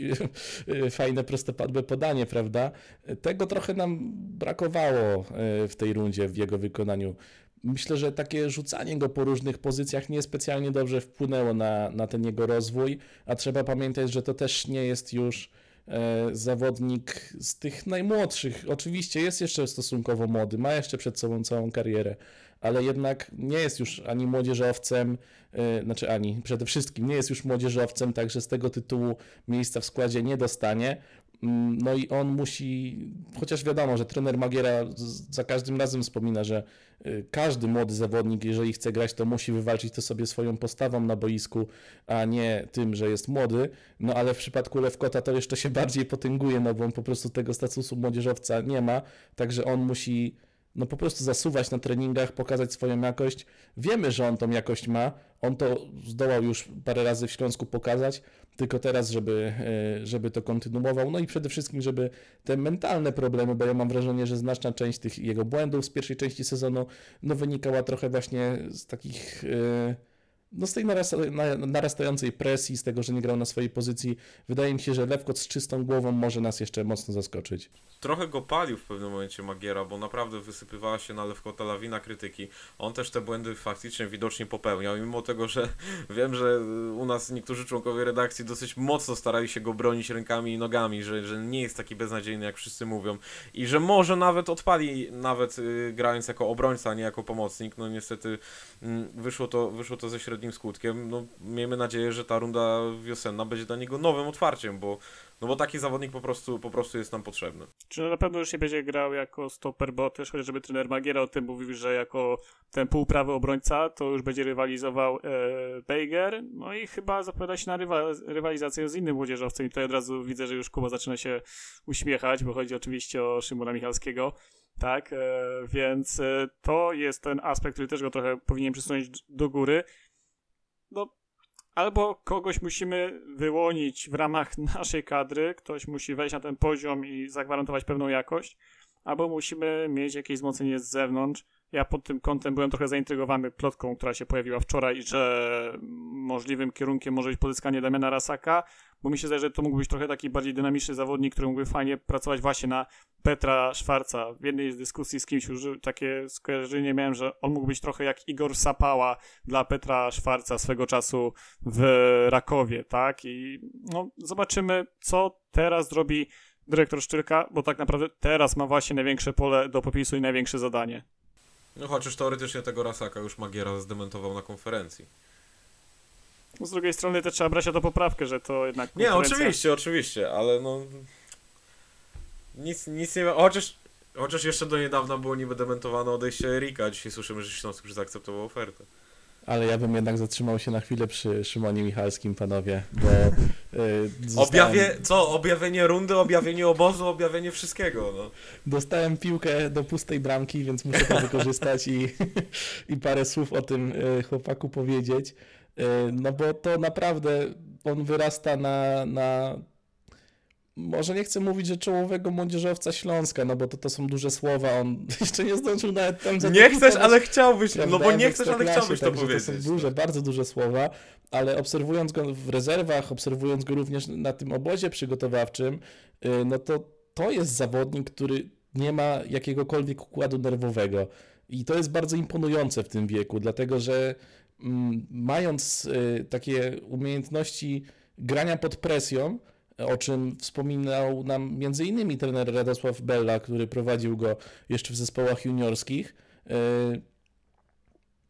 fajne, prostopadłe podanie, prawda? Tego trochę nam brakowało w tej rundzie, w jego wykonaniu. Myślę, że takie rzucanie go po różnych pozycjach niespecjalnie dobrze wpłynęło na ten jego rozwój, a trzeba pamiętać, że to też nie jest już zawodnik z tych najmłodszych. Oczywiście jest jeszcze stosunkowo młody, ma jeszcze przed sobą całą karierę, ale jednak nie jest już ani młodzieżowcem, przede wszystkim nie jest już młodzieżowcem, także z tego tytułu miejsca w składzie nie dostanie. No i on musi, chociaż wiadomo, że trener Magiera za każdym razem wspomina, że każdy młody zawodnik, jeżeli chce grać, to musi wywalczyć to sobie swoją postawą na boisku, a nie tym, że jest młody, no ale w przypadku Lewkota to jeszcze się bardziej potęguje, no bo on po prostu tego statusu młodzieżowca nie ma, także on musi no po prostu zasuwać na treningach, pokazać swoją jakość. Wiemy, że on tą jakość ma, on to zdołał już parę razy w Śląsku pokazać, tylko teraz, żeby to kontynuował, no i przede wszystkim, żeby te mentalne problemy, bo ja mam wrażenie, że znaczna część tych jego błędów z pierwszej części sezonu no wynikała trochę właśnie z takich no z tej narastającej presji, z tego, że nie grał na swojej pozycji. Wydaje mi się, że Lewkot z czystą głową może nas jeszcze mocno zaskoczyć. Trochę go palił w pewnym momencie Magiera, bo naprawdę wysypywała się na Lewkota lawina krytyki. On też te błędy faktycznie widocznie popełniał, mimo tego, że wiem, że u nas niektórzy członkowie redakcji dosyć mocno starali się go bronić rękami i nogami, że nie jest taki beznadziejny, jak wszyscy mówią i że może nawet odpali, nawet grając jako obrońca, a nie jako pomocnik. No niestety wyszło to ze średniej skutkiem. No, miejmy nadzieję, że ta runda wiosenna będzie dla niego nowym otwarciem, bo taki zawodnik po prostu jest nam potrzebny. Czy na pewno już nie będzie grał jako stoper, bo też chociażby trener Magiera o tym mówił, że jako ten półprawy obrońca to już będzie rywalizował Bejger, no i chyba zapowiada się na rywalizację z innym młodzieżowcem i tutaj od razu widzę, że już Kuba zaczyna się uśmiechać, bo chodzi oczywiście o Szymona Michalskiego. Tak, więc to jest ten aspekt, który też go trochę powinien przesunąć do góry. No, albo kogoś musimy wyłonić w ramach naszej kadry, ktoś musi wejść na ten poziom i zagwarantować pewną jakość, albo musimy mieć jakieś wzmocnienie z zewnątrz. Ja pod tym kątem byłem trochę zaintrygowany plotką, która się pojawiła wczoraj, że możliwym kierunkiem może być pozyskanie Damiana Rasaka, bo mi się zdaje, że to mógł być trochę taki bardziej dynamiczny zawodnik, który mógłby fajnie pracować właśnie na Piotra Schwarza. W jednej z dyskusji z kimś już takie skojarzenie miałem, że on mógł być trochę jak Igor Sapała dla Piotra Schwarza swego czasu w Rakowie, tak? I no, zobaczymy, co teraz zrobi dyrektor Sztylka, bo tak naprawdę teraz ma właśnie największe pole do popisu i największe zadanie. No chociaż teoretycznie tego Rasaka już Magiera zdementował na konferencji. Z drugiej strony też trzeba brać na to poprawkę, że to jednak konferencja... Nie, oczywiście, ale no... Nic nie ma, chociaż jeszcze do niedawna było niby dementowane odejście Erika, a dzisiaj słyszymy, że Śląsk już zaakceptował ofertę. ale ja bym jednak zatrzymał się na chwilę przy Szymonie Michalskim, panowie, bo zostałem... Objawienie rundy, objawienie obozu, objawienie wszystkiego. No. Dostałem piłkę do pustej bramki, więc muszę to wykorzystać i parę słów o tym chłopaku powiedzieć. No bo to naprawdę on wyrasta na może nie chcę mówić, że czołowego młodzieżowca Śląska, no bo to są duże słowa, on jeszcze nie zdążył nawet tam... Nie chcesz, ale chciałbyś, no bo nie chcesz, ale chciałbyś to powiedzieć. To są duże, bardzo duże słowa, ale obserwując go w rezerwach, obserwując go również na tym obozie przygotowawczym, no to jest zawodnik, który nie ma jakiegokolwiek układu nerwowego i to jest bardzo imponujące w tym wieku, dlatego że mając takie umiejętności grania pod presją, o czym wspominał nam m.in. trener Radosław Bella, który prowadził go jeszcze w zespołach juniorskich,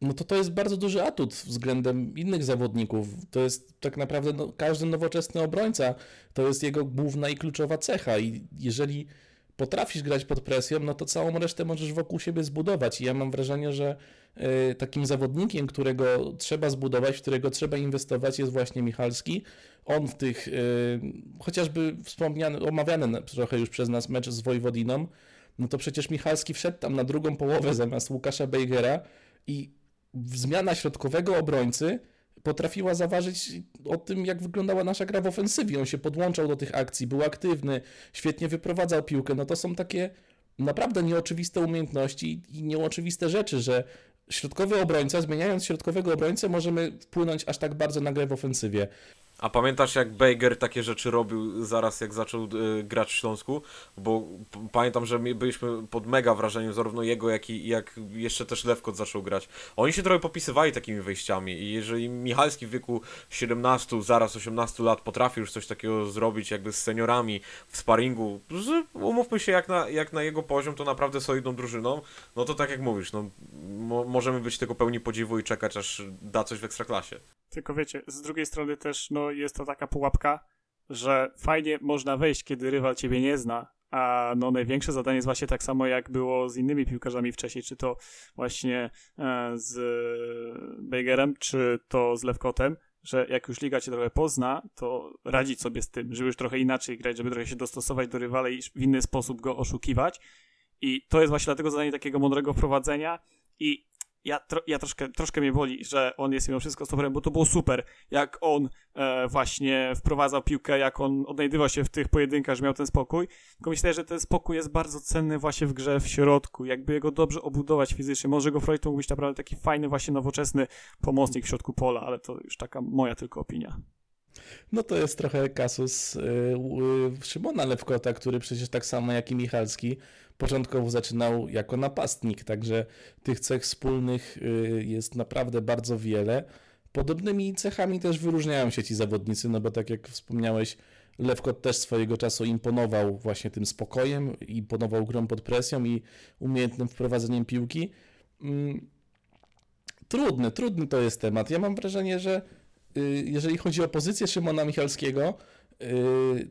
no to jest bardzo duży atut względem innych zawodników. To jest tak naprawdę każdy nowoczesny obrońca, to jest jego główna i kluczowa cecha i jeżeli potrafisz grać pod presją, no to całą resztę możesz wokół siebie zbudować i ja mam wrażenie, że takim zawodnikiem, którego trzeba zbudować, w którego trzeba inwestować jest właśnie Michalski. On w tych chociażby omawiany trochę już przez nas mecz z Wojewodiną, no to przecież Michalski wszedł tam na drugą połowę zamiast Łukasza Bejgera i zmiana środkowego obrońcy potrafiła zaważyć o tym, jak wyglądała nasza gra w ofensywie. On się podłączał do tych akcji, był aktywny, świetnie wyprowadzał piłkę. No to są takie naprawdę nieoczywiste umiejętności i nieoczywiste rzeczy, że środkowy obrońca, zmieniając środkowego obrońcę, możemy wpłynąć aż tak bardzo na grę w ofensywie. A pamiętasz, jak Bejger takie rzeczy robił zaraz, jak zaczął grać w Śląsku? Bo pamiętam, że byliśmy pod mega wrażeniem zarówno jego, jak jeszcze też Lewkot zaczął grać. Oni się trochę popisywali takimi wejściami i jeżeli Michalski w wieku 17, zaraz 18 lat potrafi już coś takiego zrobić jakby z seniorami w sparingu, umówmy się, jak na jego poziom to naprawdę solidną drużyną, no to tak jak mówisz, no możemy być tylko pełni podziwu i czekać, aż da coś w Ekstraklasie. Tylko wiecie, z drugiej strony też jest to taka pułapka, że fajnie można wejść, kiedy rywal ciebie nie zna, a największe zadanie jest właśnie tak samo jak było z innymi piłkarzami wcześniej, czy to właśnie z Bejgerem, czy to z Lewkotem, że jak już liga cię trochę pozna, to radzić sobie z tym, żeby już trochę inaczej grać, żeby trochę się dostosować do rywala i w inny sposób go oszukiwać i to jest właśnie dlatego zadanie takiego mądrego wprowadzenia i Ja troszkę mnie boli, że on jest mimo wszystko stoperem, bo to było super, jak on właśnie wprowadzał piłkę, jak on odnajdywał się w tych pojedynkach, że miał ten spokój, tylko myślę, że ten spokój jest bardzo cenny właśnie w grze w środku, jakby go dobrze obudować fizycznie, może go Freud to mógł być naprawdę taki fajny właśnie nowoczesny pomocnik w środku pola, ale to już taka moja tylko opinia. No to jest trochę kasus Szymona Lewkota, który przecież tak samo jak i Michalski początkowo zaczynał jako napastnik, także tych cech wspólnych jest naprawdę bardzo wiele. Podobnymi cechami też wyróżniają się ci zawodnicy, no bo tak jak wspomniałeś, Lewkot też swojego czasu imponował właśnie tym spokojem, imponował grą pod presją i umiejętnym wprowadzeniem piłki. Trudny to jest temat. Ja mam wrażenie, że jeżeli chodzi o pozycję Szymona Michalskiego,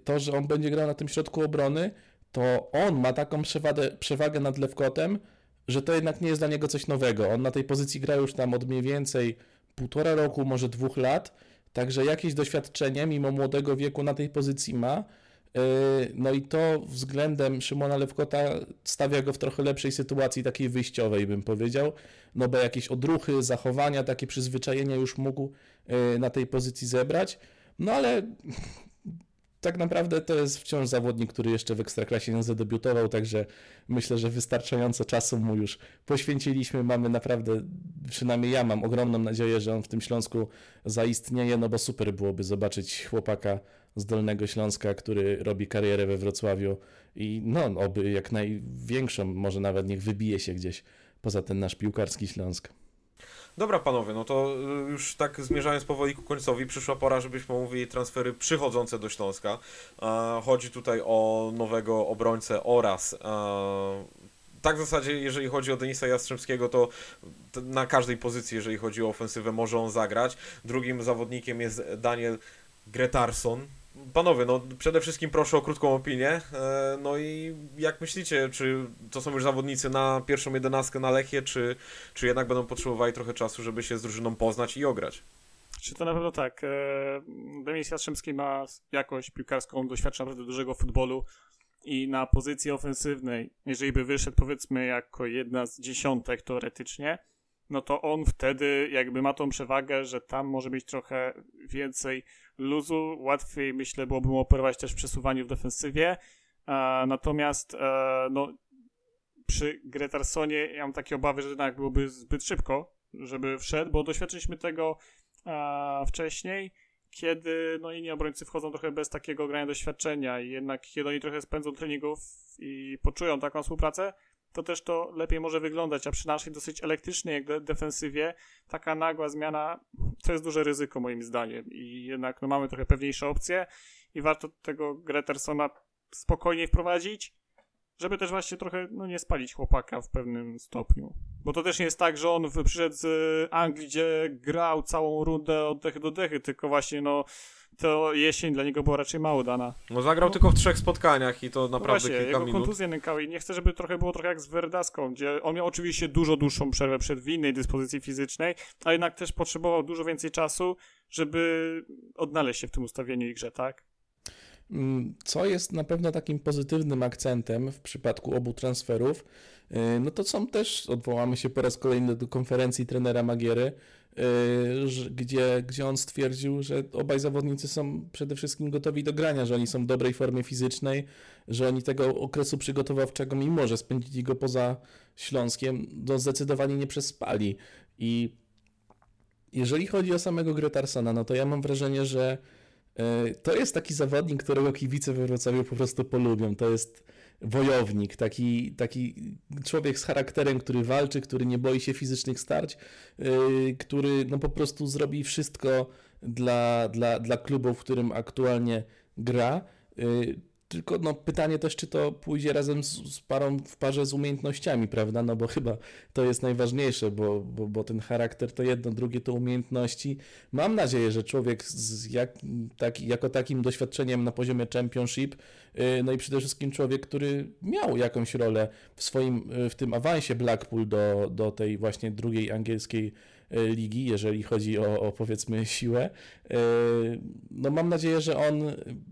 to, że on będzie grał na tym środku obrony, to on ma taką przewagę nad Lewkotem, że to jednak nie jest dla niego coś nowego. On na tej pozycji gra już tam od mniej więcej 1,5 roku, może 2 lat, także jakieś doświadczenie mimo młodego wieku na tej pozycji ma. No i to względem Szymona Lewkota stawia go w trochę lepszej sytuacji, takiej wyjściowej bym powiedział, no bo jakieś odruchy, zachowania, takie przyzwyczajenia już mógł na tej pozycji zebrać, no ale tak naprawdę to jest wciąż zawodnik, który jeszcze w Ekstraklasie nie zadebiutował, także myślę, że wystarczająco czasu mu już poświęciliśmy, mamy naprawdę, przynajmniej ja mam ogromną nadzieję, że on w tym Śląsku zaistnieje, no bo super byłoby zobaczyć chłopaka z Dolnego Śląska, który robi karierę we Wrocławiu i oby jak największą, może nawet niech wybije się gdzieś poza ten nasz piłkarski Śląsk. Dobra panowie, no to już tak zmierzając powoli ku końcowi, przyszła pora, żebyśmy omówili transfery przychodzące do Śląska. Chodzi tutaj o nowego obrońcę oraz... Tak w zasadzie, jeżeli chodzi o Denisa Jastrzębskiego, to na każdej pozycji, jeżeli chodzi o ofensywę, może on zagrać. Drugim zawodnikiem jest Daniel Gretarsson, Panowie, no przede wszystkim proszę o krótką opinię. No i jak myślicie, czy to są już zawodnicy na pierwszą 11 na Lechię, czy jednak będą potrzebowali trochę czasu, żeby się z drużyną poznać i ograć? Czy to na pewno tak. Denis Jastrzębski ma jakość piłkarską, doświadcza naprawdę dużego futbolu i na pozycji ofensywnej, jeżeli by wyszedł powiedzmy jako jedna z dziesiątek teoretycznie, no to on wtedy jakby ma tą przewagę, że tam może być trochę więcej luzu, łatwiej myślę byłoby mu operować też w przesuwaniu w defensywie, natomiast no, przy Gretarsonie ja mam takie obawy, że jednak byłoby zbyt szybko, żeby wszedł, bo doświadczyliśmy tego wcześniej, kiedy no inni obrońcy wchodzą trochę bez takiego grania doświadczenia i jednak kiedy oni trochę spędzą treningów i poczują taką współpracę, to też to lepiej może wyglądać, a przy naszej dosyć elektrycznej defensywie taka nagła zmiana to jest duże ryzyko moim zdaniem i jednak no, mamy trochę pewniejsze opcje i warto tego Gretarsona spokojnie wprowadzić, żeby też właśnie trochę no, nie spalić chłopaka w pewnym stopniu. Bo to też nie jest tak, że on przyszedł z Anglii, gdzie grał całą rundę od dechy do dechy, tylko właśnie no to jesień dla niego była raczej mało dana. No zagrał tylko w 3 spotkaniach i to naprawdę właśnie, kilka minut. Jego kontuzje nękały i nie chcę, żeby trochę było trochę jak z Verdaską, gdzie on miał oczywiście dużo dłuższą przerwę przed w innej dyspozycji fizycznej, a jednak też potrzebował dużo więcej czasu, żeby odnaleźć się w tym ustawieniu i grze, tak? Co jest na pewno takim pozytywnym akcentem w przypadku obu transferów, no to są też, odwołamy się po raz kolejny do konferencji trenera Magiery, gdzie on stwierdził, że obaj zawodnicy są przede wszystkim gotowi do grania, że oni są w dobrej formie fizycznej, że oni tego okresu przygotowawczego, mimo że spędzili go poza Śląskiem, to zdecydowanie nie przespali. I jeżeli chodzi o samego Gretarsona, no to ja mam wrażenie, że to jest taki zawodnik, którego kibice we Wrocławiu po prostu polubią. To jest wojownik, taki człowiek z charakterem, który walczy, który nie boi się fizycznych starć, który no po prostu zrobi wszystko dla klubu, w którym aktualnie gra. Tylko no, pytanie też, czy to pójdzie razem w parze z umiejętnościami, prawda? No bo chyba to jest najważniejsze, bo ten charakter to jedno, drugie to umiejętności. Mam nadzieję, że człowiek z takim doświadczeniem na poziomie championship, no i przede wszystkim człowiek, który miał jakąś rolę w tym awansie Blackpool do tej właśnie drugiej angielskiej ligi, jeżeli chodzi o powiedzmy siłę. No mam nadzieję, że on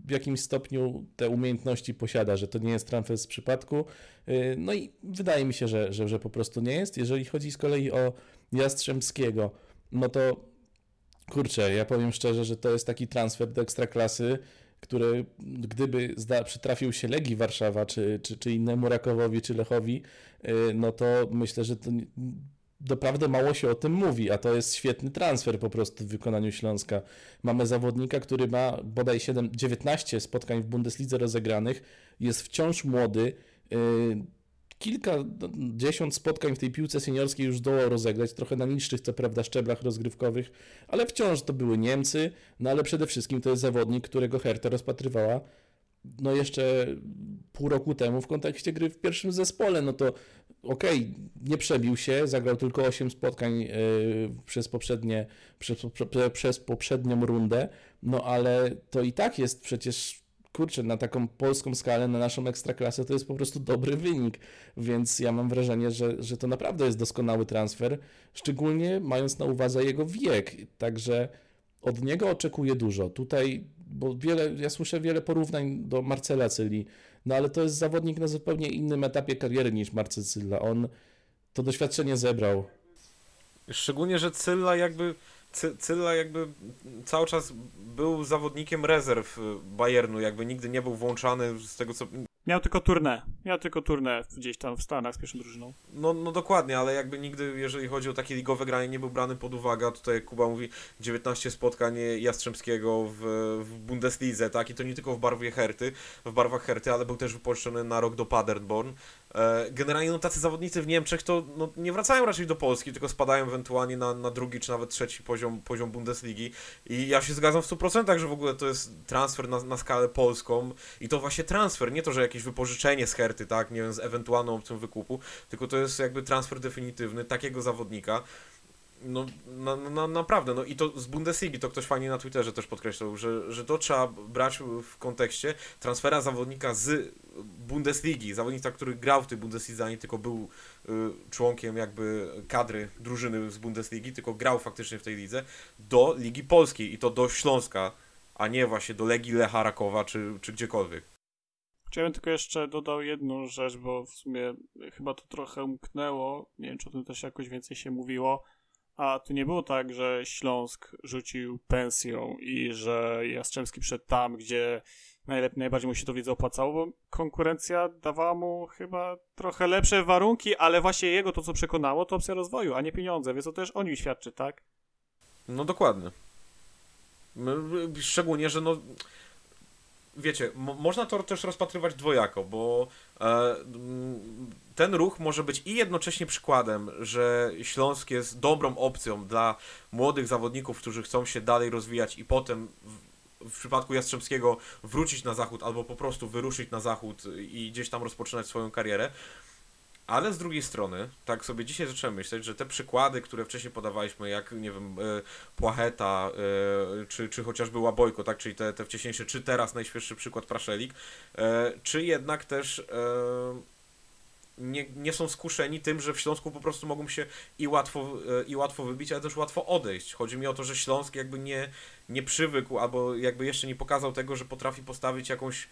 w jakimś stopniu te umiejętności posiada, że to nie jest transfer z przypadku. No i wydaje mi się, że po prostu nie jest. Jeżeli chodzi z kolei o Jastrzębskiego, no to kurczę, ja powiem szczerze, że to jest taki transfer do Ekstraklasy, który gdyby przytrafił się Legii Warszawa, czy innemu Rakowowi, czy Lechowi, no to myślę, że to doprawdy mało się o tym mówi, a to jest świetny transfer po prostu w wykonaniu Śląska. Mamy zawodnika, który ma bodaj 19 spotkań w Bundeslidze rozegranych, jest wciąż młody, kilkadziesiąt spotkań w tej piłce seniorskiej już zdołał rozegrać, trochę na niższych co prawda szczeblach rozgrywkowych, ale wciąż to były Niemcy, no ale przede wszystkim to jest zawodnik, którego Hertha rozpatrywała no jeszcze pół roku temu w kontekście gry w pierwszym zespole, no to okej, nie przebił się, zagrał tylko 8 spotkań przez poprzednią rundę, no ale to i tak jest przecież, kurczę, na taką polską skalę, na naszą ekstraklasę to jest po prostu dobry wynik, więc ja mam wrażenie, że to naprawdę jest doskonały transfer, szczególnie mając na uwadze jego wiek, także od niego oczekuję dużo. Tutaj, bo ja słyszę wiele porównań do Marcela Zylli, no ale to jest zawodnik na zupełnie innym etapie kariery niż Marcel Zylla. On to doświadczenie zebrał. Szczególnie, że Zylla jakby cały czas był zawodnikiem rezerw Bayernu, jakby nigdy nie był włączany z tego co... Miał tylko turnę gdzieś tam w Stanach z pierwszą drużyną. No dokładnie, ale jakby nigdy, jeżeli chodzi o takie ligowe granie, nie był brany pod uwagę. Tutaj Kuba mówi 19 spotkań Jastrzębskiego w Bundeslidze, tak? I to nie tylko w barwach Herty, ale był też wypuszczony na rok do Paderborn. Generalnie no, tacy zawodnicy w Niemczech to no, nie wracają raczej do Polski, tylko spadają ewentualnie na drugi czy nawet trzeci poziom Bundesligi. I ja się zgadzam w 100%, że w ogóle to jest transfer na skalę polską i to właśnie transfer, nie to, że jakieś wypożyczenie z Herty, tak, nie wiem, z ewentualną opcją wykupu, tylko to jest jakby transfer definitywny takiego zawodnika. No naprawdę, no i to z Bundesligi, to ktoś fajnie na Twitterze też podkreślał, że to trzeba brać w kontekście transfera zawodnika z Bundesligi, zawodnika, który grał w tej Bundeslidze, a nie tylko był członkiem jakby kadry drużyny z Bundesligi, tylko grał faktycznie w tej lidze, do Ligi Polskiej i to do Śląska, a nie właśnie do Legii Lecha Rakowa czy gdziekolwiek. Ja bym tylko jeszcze dodał jedną rzecz, bo w sumie chyba to trochę umknęło, nie wiem, czy o tym też jakoś więcej się mówiło, a tu nie było tak, że Śląsk rzucił pensją i że Jastrzębski przyszedł tam, gdzie najbardziej mu się to wiedzę opłacało, bo konkurencja dawała mu chyba trochę lepsze warunki, ale właśnie jego to, co przekonało, to opcja rozwoju, a nie pieniądze, więc to też o nim świadczy, tak? No dokładnie. Szczególnie, że no... Wiecie, można to też rozpatrywać dwojako, bo ten ruch może być i jednocześnie przykładem, że Śląsk jest dobrą opcją dla młodych zawodników, którzy chcą się dalej rozwijać i potem w przypadku Jastrzębskiego wrócić na zachód albo po prostu wyruszyć na zachód i gdzieś tam rozpoczynać swoją karierę. Ale z drugiej strony, tak sobie dzisiaj zacząłem myśleć, że te przykłady, które wcześniej podawaliśmy, jak, nie wiem, Płocheta, czy chociażby Łabojko, tak, czyli te wcześniejsze, czy teraz najświeższy przykład Praszelik, czy jednak też nie są skuszeni tym, że w Śląsku po prostu mogą się i łatwo wybić, ale też łatwo odejść. Chodzi mi o to, że Śląsk jakby nie przywykł, albo jakby jeszcze nie pokazał tego, że potrafi postawić jakąś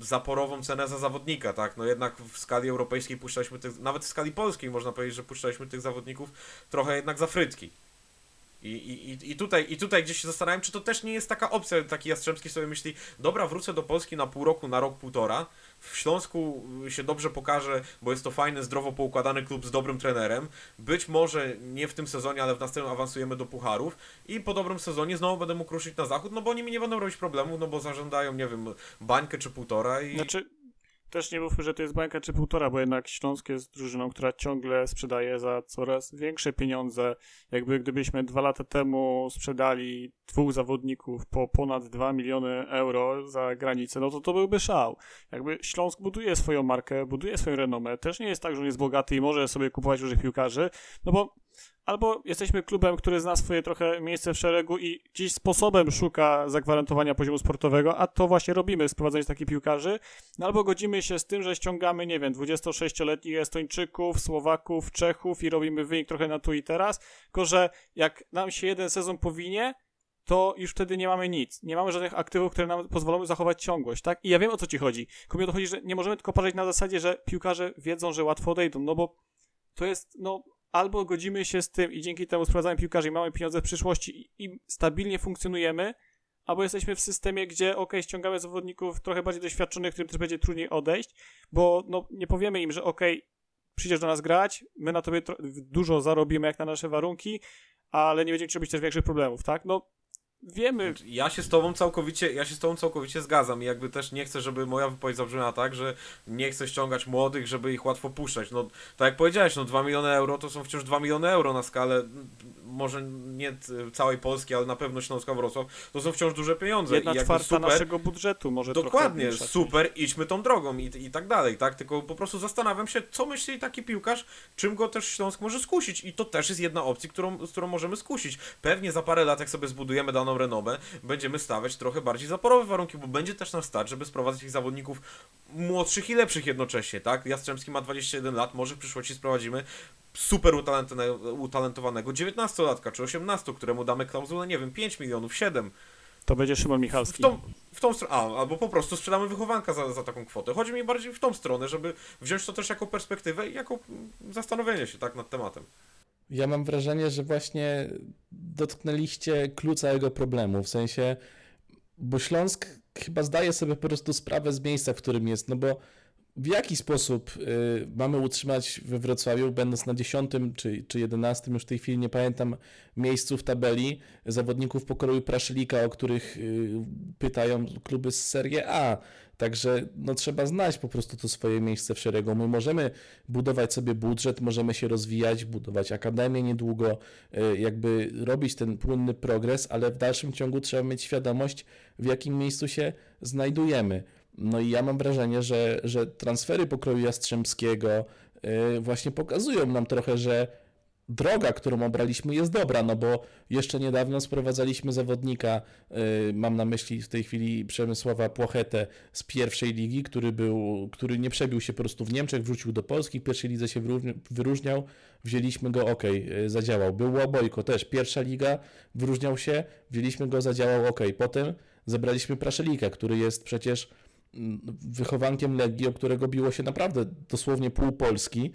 zaporową cenę za zawodnika, tak? No jednak w skali europejskiej puszczaliśmy tych, nawet w skali polskiej można powiedzieć, że puszczaliśmy tych zawodników trochę jednak za frytki. I tutaj gdzieś się zastanawiam, czy to też nie jest taka opcja, taki Jastrzębski sobie myśli, dobra, wrócę do Polski na pół roku, na rok, półtora, w Śląsku się dobrze pokaże, bo jest to fajny, zdrowo poukładany klub z dobrym trenerem, być może nie w tym sezonie, ale w następnym awansujemy do pucharów i po dobrym sezonie znowu będę mógł ruszyć na zachód, no bo oni mi nie będą robić problemów, no bo zażądają, nie wiem, bańkę czy półtora i... Znaczy... Też nie mówmy, że to jest bańka czy półtora, bo jednak Śląsk jest drużyną, która ciągle sprzedaje za coraz większe pieniądze. Jakby gdybyśmy 2 lata temu sprzedali 2 zawodników po ponad 2 miliony euro za granicę, no to byłby szał. Jakby Śląsk buduje swoją markę, buduje swoją renomę. Też nie jest tak, że on jest bogaty i może sobie kupować różnych piłkarzy, no bo albo jesteśmy klubem, który zna swoje trochę miejsce w szeregu i gdzieś sposobem szuka zagwarantowania poziomu sportowego, a to właśnie robimy, sprowadzając takich piłkarzy, no albo godzimy się z tym, że ściągamy, nie wiem, 26-letnich Estończyków, Słowaków, Czechów i robimy wynik trochę na tu i teraz, tylko że jak nam się jeden sezon powinie, to już wtedy nie mamy nic. Nie mamy żadnych aktywów, które nam pozwolą zachować ciągłość, tak? I ja wiem, o co ci chodzi. Tylko mi o to chodzi, że nie możemy tylko patrzeć na zasadzie, że piłkarze wiedzą, że łatwo odejdą, no bo to jest, no... Albo godzimy się z tym i dzięki temu sprowadzamy piłkarzy i mamy pieniądze w przyszłości i stabilnie funkcjonujemy, albo jesteśmy w systemie, gdzie ściągamy zawodników trochę bardziej doświadczonych, którym też będzie trudniej odejść, bo no, nie powiemy im, że przyjdziesz do nas grać, my na tobie dużo zarobimy jak na nasze warunki, ale nie będziemy ci robić też większych problemów, tak? No wiemy. Ja się z tobą całkowicie zgadzam i jakby też nie chcę, żeby moja wypowiedź zabrzmiała tak, że nie chcę ściągać młodych, żeby ich łatwo puszczać. No tak jak powiedziałeś, no 2 miliony euro to są wciąż 2 miliony euro na skalę, może nie całej Polski, ale na pewno Śląska, Wrocław, to są wciąż duże pieniądze. 1/4 super, naszego budżetu może trochę. Dokładnie, super, idźmy tą drogą i tak dalej, tak? Tylko po prostu zastanawiam się, co myśli taki piłkarz, czym go też Śląsk może skusić i to też jest jedna opcja, z którą możemy skusić. Pewnie za parę lat, jak sobie zbudujemy daną renomę, będziemy stawiać trochę bardziej zaporowe warunki, bo będzie też nam stać, żeby sprowadzać tych zawodników młodszych i lepszych jednocześnie, tak? Jastrzębski ma 21 lat, może w przyszłości sprowadzimy super utalentowanego 19-latka czy 18, któremu damy klauzulę, nie wiem, 5 milionów, 7. To będzie Szymon Michalski. W tą stronę, albo po prostu sprzedamy wychowanka za taką kwotę. Chodzi mi bardziej w tą stronę, żeby wziąć to też jako perspektywę i jako zastanowienie się, tak, nad tematem. Ja mam wrażenie, że właśnie dotknęliście klucza jego problemu, w sensie, bo Śląsk chyba zdaje sobie po prostu sprawę z miejsca, w którym jest, no bo w jaki sposób mamy utrzymać we Wrocławiu, będąc na 10 czy 11, już w tej chwili nie pamiętam, miejscu w tabeli zawodników pokroju Praszelika, o których pytają kluby z Serie A. Także no, trzeba znać po prostu to swoje miejsce w szeregu. My możemy budować sobie budżet, możemy się rozwijać, budować akademię niedługo, jakby robić ten płynny progres, ale w dalszym ciągu trzeba mieć świadomość, w jakim miejscu się znajdujemy. No i ja mam wrażenie, że transfery pokroju Jastrzębskiego właśnie pokazują nam trochę, że droga, którą obraliśmy, jest dobra, no bo jeszcze niedawno sprowadzaliśmy zawodnika, mam na myśli w tej chwili Przemysława Płochetę z pierwszej ligi, który nie przebił się po prostu w Niemczech, wrócił do Polski, w pierwszej lidze się wyróżniał, wzięliśmy go, zadziałał. Był Łabojko też, pierwsza liga, wyróżniał się, wzięliśmy go, zadziałał, Potem zebraliśmy Praszelika, który jest przecież wychowankiem Legii, o którego biło się naprawdę dosłownie pół Polski,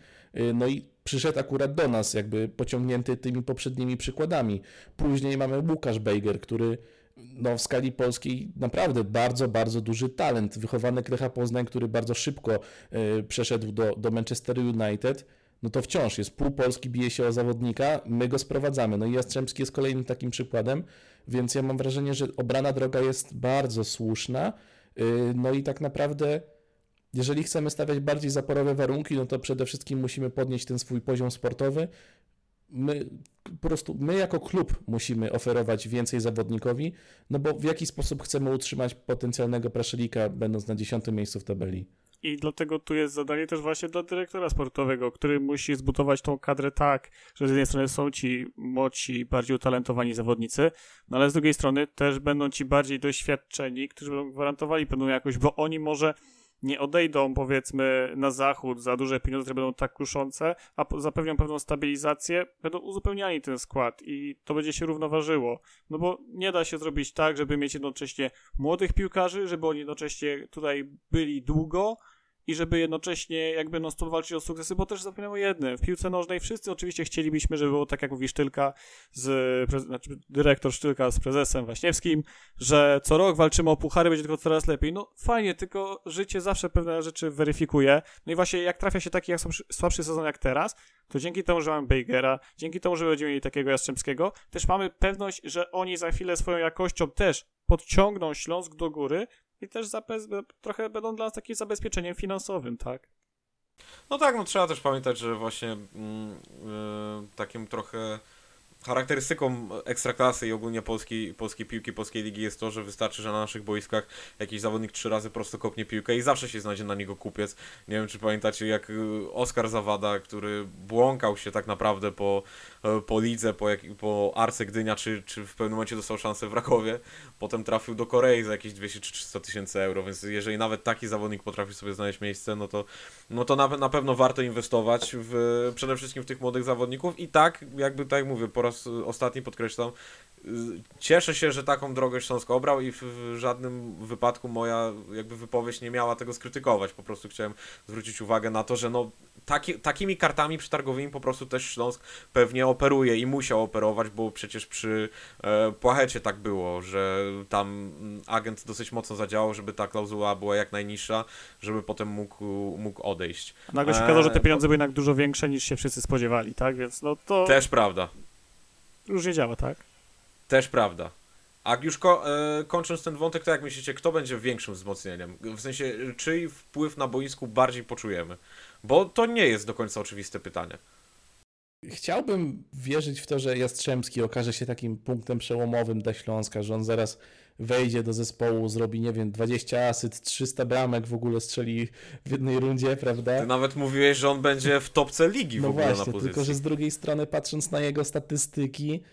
no i przyszedł akurat do nas, pociągnięty tymi poprzednimi przykładami. Później mamy Łukasz Bejger, który w skali polskiej naprawdę bardzo, bardzo duży talent. Wychowanek Lecha Poznań, który bardzo szybko przeszedł do Manchesteru United. No to wciąż jest pół Polski, bije się o zawodnika, my go sprowadzamy. No i Jastrzębski jest kolejnym takim przykładem, więc ja mam wrażenie, że obrana droga jest bardzo słuszna. No i tak naprawdę, jeżeli chcemy stawiać bardziej zaporowe warunki, no to przede wszystkim musimy podnieść ten swój poziom sportowy. My jako klub musimy oferować więcej zawodnikowi, no bo w jaki sposób chcemy utrzymać potencjalnego Praszelika, będąc na 10. miejscu w tabeli. I dlatego tu jest zadanie też właśnie dla dyrektora sportowego, który musi zbudować tą kadrę tak, że z jednej strony są ci młodsi, bardziej utalentowani zawodnicy, no ale z drugiej strony też będą ci bardziej doświadczeni, którzy będą gwarantowali pewną jakość, bo oni może nie odejdą, powiedzmy, na zachód za duże pieniądze, które będą tak kuszące, a zapewnią pewną stabilizację, będą uzupełniali ten skład i to będzie się równoważyło. No bo nie da się zrobić tak, żeby mieć jednocześnie młodych piłkarzy, żeby oni jednocześnie tutaj byli długo i żeby jednocześnie non stop walczyć o sukcesy, bo też zapomniałem o jednym. W piłce nożnej wszyscy oczywiście chcielibyśmy, żeby było tak, jak mówi Sztylka, dyrektor Sztylka z prezesem Waśniewskim, że co rok walczymy o puchary, będzie tylko coraz lepiej. No fajnie, tylko życie zawsze pewne rzeczy weryfikuje. No i właśnie jak trafia się taki słabszy sezon jak teraz, to dzięki temu, że mamy Bejgera, dzięki temu, że będziemy mieli takiego Jastrzębskiego, też mamy pewność, że oni za chwilę swoją jakością też podciągną Śląsk do góry, i też trochę będą dla nas takim zabezpieczeniem finansowym, tak? No tak, trzeba też pamiętać, że właśnie takim trochę charakterystyką ekstraklasy i ogólnie polskiej piłki, polskiej ligi jest to, że wystarczy, że na naszych boiskach jakiś zawodnik 3 razy prosto kopnie piłkę i zawsze się znajdzie na niego kupiec. Nie wiem, czy pamiętacie, jak Oskar Zawada, który błąkał się tak naprawdę po lidze, po Arce Gdynia, czy w pewnym momencie dostał szansę w Rakowie, potem trafił do Korei za jakieś 200 czy 300 tysięcy euro, więc jeżeli nawet taki zawodnik potrafi sobie znaleźć miejsce, no to na pewno warto inwestować przede wszystkim w tych młodych zawodników i tak, tak mówię, po raz ostatni podkreślam, cieszę się, że taką drogę Śląsk obrał i w żadnym wypadku moja wypowiedź nie miała tego skrytykować, po prostu chciałem zwrócić uwagę na to, że takimi kartami przetargowymi po prostu też Śląsk pewnie operuje i musiał operować, bo przecież przy Płachecie tak było, że tam agent dosyć mocno zadziałał, żeby ta klauzula była jak najniższa, żeby potem mógł odejść. Nagle się okazało, że te pieniądze były jednak dużo większe niż się wszyscy spodziewali, tak? Więc to... Też prawda. Różnie działa, tak? Też prawda. A już kończąc ten wątek, to jak myślicie, kto będzie większym wzmocnieniem? W sensie, czyj wpływ na boisku bardziej poczujemy? Bo to nie jest do końca oczywiste pytanie. Chciałbym wierzyć w to, że Jastrzębski okaże się takim punktem przełomowym dla Śląska, że on zaraz wejdzie do zespołu, zrobi, 20 asyst, 300 bramek w ogóle strzeli w jednej rundzie, prawda? Ty nawet mówiłeś, że on będzie w topce ligi w ogóle właśnie, na pozycji. Tylko że z drugiej strony, patrząc na jego statystyki,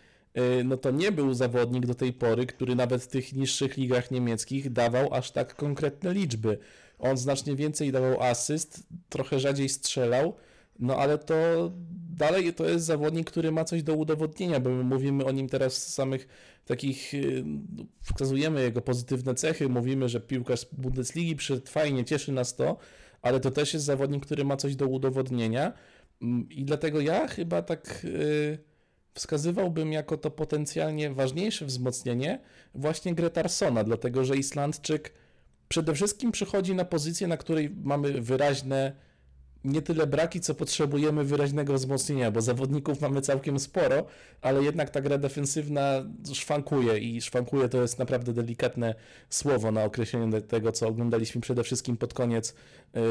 to nie był zawodnik do tej pory, który nawet w tych niższych ligach niemieckich dawał aż tak konkretne liczby. On znacznie więcej dawał asyst, trochę rzadziej strzelał, ale to dalej to jest zawodnik, który ma coś do udowodnienia, bo my mówimy o nim teraz z samych takich, wskazujemy jego pozytywne cechy, mówimy, że piłkarz z Bundesligi przyszedł fajnie, cieszy nas to, ale to też jest zawodnik, który ma coś do udowodnienia i dlatego ja chyba tak wskazywałbym jako to potencjalnie ważniejsze wzmocnienie właśnie Gretarsona, dlatego że Islandczyk przede wszystkim przychodzi na pozycję, na której mamy wyraźne nie tyle braki, co potrzebujemy wyraźnego wzmocnienia, bo zawodników mamy całkiem sporo, ale jednak ta gra defensywna szwankuje i szwankuje to jest naprawdę delikatne słowo na określenie tego, co oglądaliśmy przede wszystkim pod koniec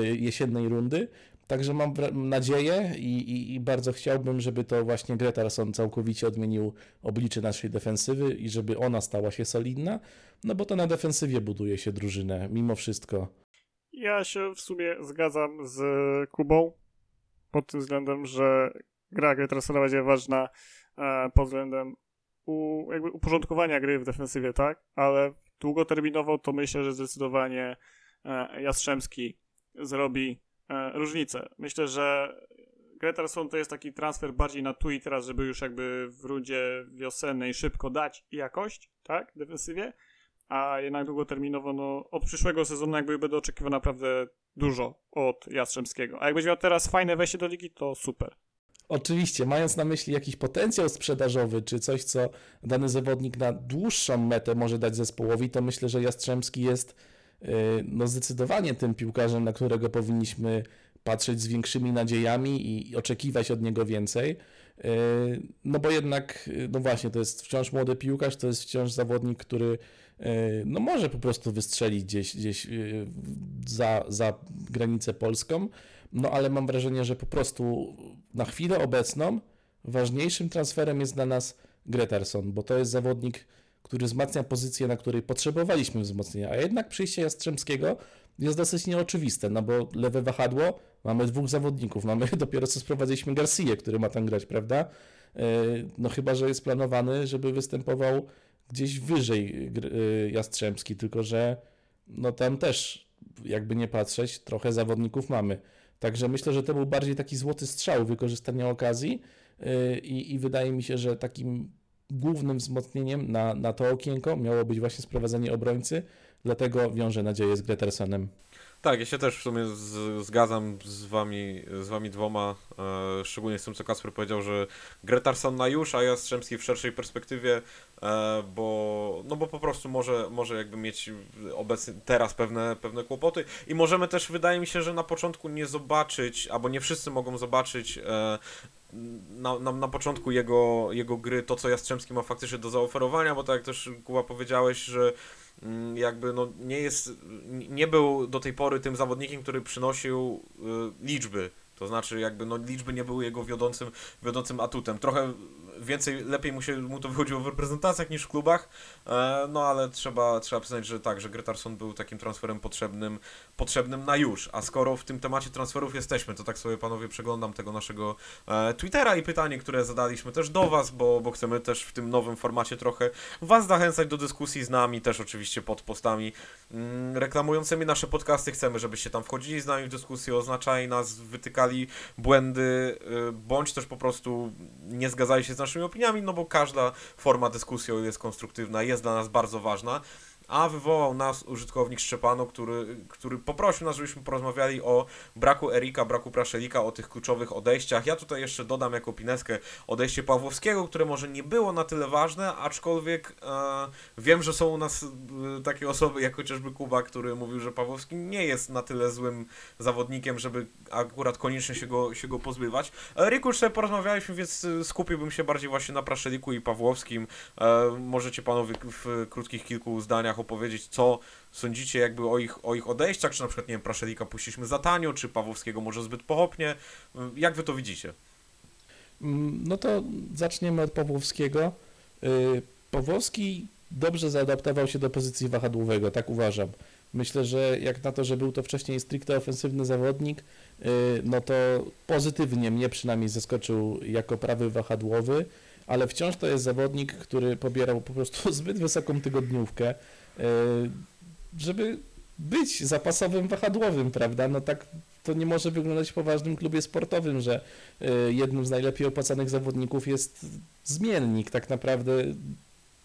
jesiennej rundy. Także mam nadzieję i bardzo chciałbym, żeby to właśnie Gretarsson całkowicie odmienił oblicze naszej defensywy i żeby ona stała się solidna, bo to na defensywie buduje się drużynę mimo wszystko. Ja się w sumie zgadzam z Kubą pod tym względem, że gra Gretarsona będzie ważna pod względem jakby uporządkowania gry w defensywie, tak? Ale długoterminowo to myślę, że zdecydowanie Jastrzębski zrobi różnicę. Myślę, że Gretarsson to jest taki transfer bardziej na tu i teraz, żeby już jakby w rundzie wiosennej szybko dać jakość, tak? Defensywie, a jednak długoterminowo, no, od przyszłego sezonu jakby będę oczekiwał naprawdę dużo od Jastrzębskiego. A jak będzie miał teraz fajne wejście do ligi, to super. Oczywiście, mając na myśli jakiś potencjał sprzedażowy, czy coś, co dany zawodnik na dłuższą metę może dać zespołowi, to myślę, że Jastrzębski jest no, zdecydowanie tym piłkarzem, na którego powinniśmy patrzeć z większymi nadziejami i oczekiwać od niego więcej. No bo jednak, no właśnie, to jest wciąż młody piłkarz, to jest wciąż zawodnik, który no może po prostu wystrzelić gdzieś za granicę polską, no ale mam wrażenie, że po prostu na chwilę obecną ważniejszym transferem jest dla nas Gretarsson, bo to jest zawodnik, który wzmacnia pozycję, na której potrzebowaliśmy wzmocnienia, a jednak przyjście Jastrzębskiego jest dosyć nieoczywiste, no bo lewe wahadło, mamy dwóch zawodników, mamy dopiero co sprowadziliśmy Garcię, który ma tam grać, prawda? No chyba, że jest planowany, żeby występował gdzieś wyżej Jastrzębski, tylko że no tam też, jakby nie patrzeć, trochę zawodników mamy. Także myślę, że to był bardziej taki złoty strzał wykorzystania okazji i wydaje mi się, że takim głównym wzmocnieniem na to okienko miało być właśnie sprowadzenie obrońcy, dlatego wiąże nadzieję z Gretarsonem. Tak, ja się też w sumie zgadzam z wami dwoma, szczególnie z tym, co Kacper powiedział, że Gretarsson na już, a Jastrzębski w szerszej perspektywie, bo po prostu może jakby mieć obecnie teraz pewne kłopoty i możemy też, wydaje mi się, że na początku nie zobaczyć, albo nie wszyscy mogą zobaczyć na początku jego gry to, co Jastrzębski ma faktycznie do zaoferowania, bo tak jak też, Kuba, powiedziałeś, że jakby no nie był do tej pory tym zawodnikiem, który przynosił liczby. To znaczy jakby no liczby nie były jego wiodącym atutem. Trochę więcej, lepiej mu to wychodziło w reprezentacjach niż w klubach, no ale trzeba przyznać, że tak, że Gretarsson był takim transferem potrzebnym na już. A skoro w tym temacie transferów jesteśmy, to tak sobie, panowie, przeglądam tego naszego Twittera i pytanie, które zadaliśmy też do was, bo chcemy też w tym nowym formacie trochę was zachęcać do dyskusji z nami, też oczywiście pod postami reklamującymi nasze podcasty. Chcemy, żebyście tam wchodzili z nami w dyskusję, oznaczali nas, wytykali błędy, bądź też po prostu nie zgadzali się z naszymi opiniami, no bo każda forma dyskusji, o ile jest konstruktywna, jest dla nas bardzo ważna, a wywołał nas użytkownik Szczepano, który poprosił nas, żebyśmy porozmawiali o braku Erika, braku Praszelika, o tych kluczowych odejściach. Ja tutaj jeszcze dodam jako pineskę odejście Pawłowskiego, które może nie było na tyle ważne, aczkolwiek wiem, że są u nas takie osoby, jak chociażby Kuba, który mówił, że Pawłowski nie jest na tyle złym zawodnikiem, żeby akurat koniecznie się go pozbywać. Eriku już sobie porozmawialiśmy, więc skupiłbym się bardziej właśnie na Praszeliku i Pawłowskim. Możecie, panowie, w krótkich kilku zdaniach opowiedzieć, co sądzicie jakby o ich odejściach, czy na przykład, nie wiem, Praszelika puściliśmy za tanio, czy Pawłowskiego może zbyt pochopnie. Jak wy to widzicie? No to zaczniemy od Pawłowskiego. Pawłowski dobrze zaadaptował się do pozycji wahadłowego, tak uważam. Myślę, że jak na to, że był to wcześniej stricte ofensywny zawodnik, no to pozytywnie mnie przynajmniej zaskoczył jako prawy wahadłowy, ale wciąż to jest zawodnik, który pobierał po prostu zbyt wysoką tygodniówkę, żeby być zapasowym wahadłowym, prawda? No tak to nie może wyglądać w poważnym klubie sportowym, że jednym z najlepiej opłacanych zawodników jest zmiennik, tak naprawdę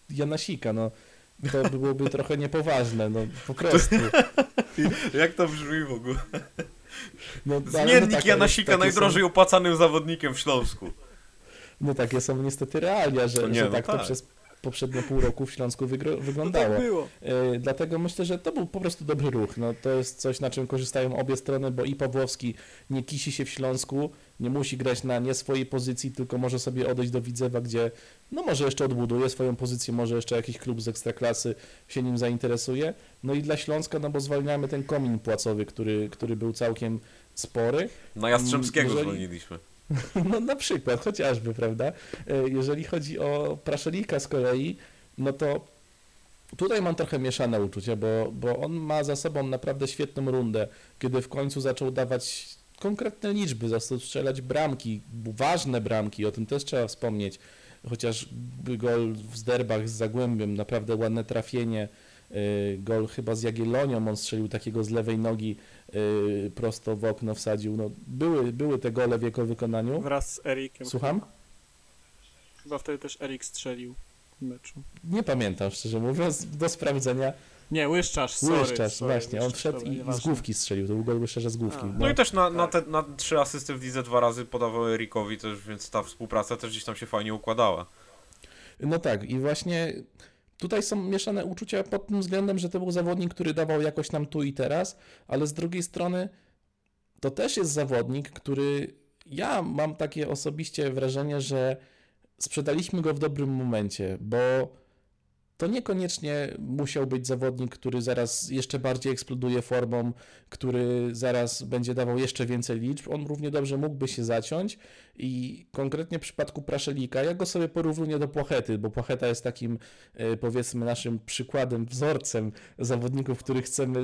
Janasika, no. To byłoby trochę niepoważne, no po prostu. Jak to brzmi w ogóle? No, zmiennik, no tak, Janasika najdrożej opłacanym zawodnikiem w Śląsku. No takie są niestety realia, że to przez poprzednie pół roku w Śląsku wyglądało. No tak było. Dlatego myślę, że to był po prostu dobry ruch. No, to jest coś, na czym korzystają obie strony, bo i Pawłowski nie kisi się w Śląsku, nie musi grać na nie swojej pozycji, tylko może sobie odejść do Widzewa, gdzie no może jeszcze odbuduje swoją pozycję, może jeszcze jakiś klub z Ekstraklasy się nim zainteresuje. No i dla Śląska, no bo zwalniamy ten komin płacowy, który był całkiem spory. Na Jastrzębskiego zwolniliśmy. No na przykład, chociażby, prawda? Jeżeli chodzi o Praszelika z kolei, no to tutaj mam trochę mieszane uczucia, bo on ma za sobą naprawdę świetną rundę, kiedy w końcu zaczął dawać konkretne liczby, zaczął strzelać bramki, ważne bramki, o tym też trzeba wspomnieć, chociaż gol w Zderbach z Zagłębiem, naprawdę ładne trafienie, gol chyba z Jagiellonią, on strzelił takiego z lewej nogi, prosto w okno wsadził, no były te gole w jego wykonaniu. Wraz z Erikiem. Słucham? Chyba wtedy też Erik strzelił w meczu. Nie pamiętam, szczerze mówiąc, do sprawdzenia. Nie, Łyszczarz, właśnie, Łyszczarz, on wszedł i z główki strzelił, to był gol Łyszczarza z główki. No i też na trzy asysty w lidze dwa razy podawał Erikowi też, więc ta współpraca też gdzieś tam się fajnie układała. No tak i właśnie tutaj są mieszane uczucia pod tym względem, że to był zawodnik, który dawał jakoś nam tu i teraz, ale z drugiej strony to też jest zawodnik, który ja mam takie osobiście wrażenie, że sprzedaliśmy go w dobrym momencie, bo to niekoniecznie musiał być zawodnik, który zaraz jeszcze bardziej eksploduje formą, który zaraz będzie dawał jeszcze więcej liczb. On równie dobrze mógłby się zaciąć i konkretnie w przypadku Praszelika, ja go sobie porównuję do Płochety, bo Płocheta jest takim, powiedzmy, naszym przykładem, wzorcem zawodników, których chcemy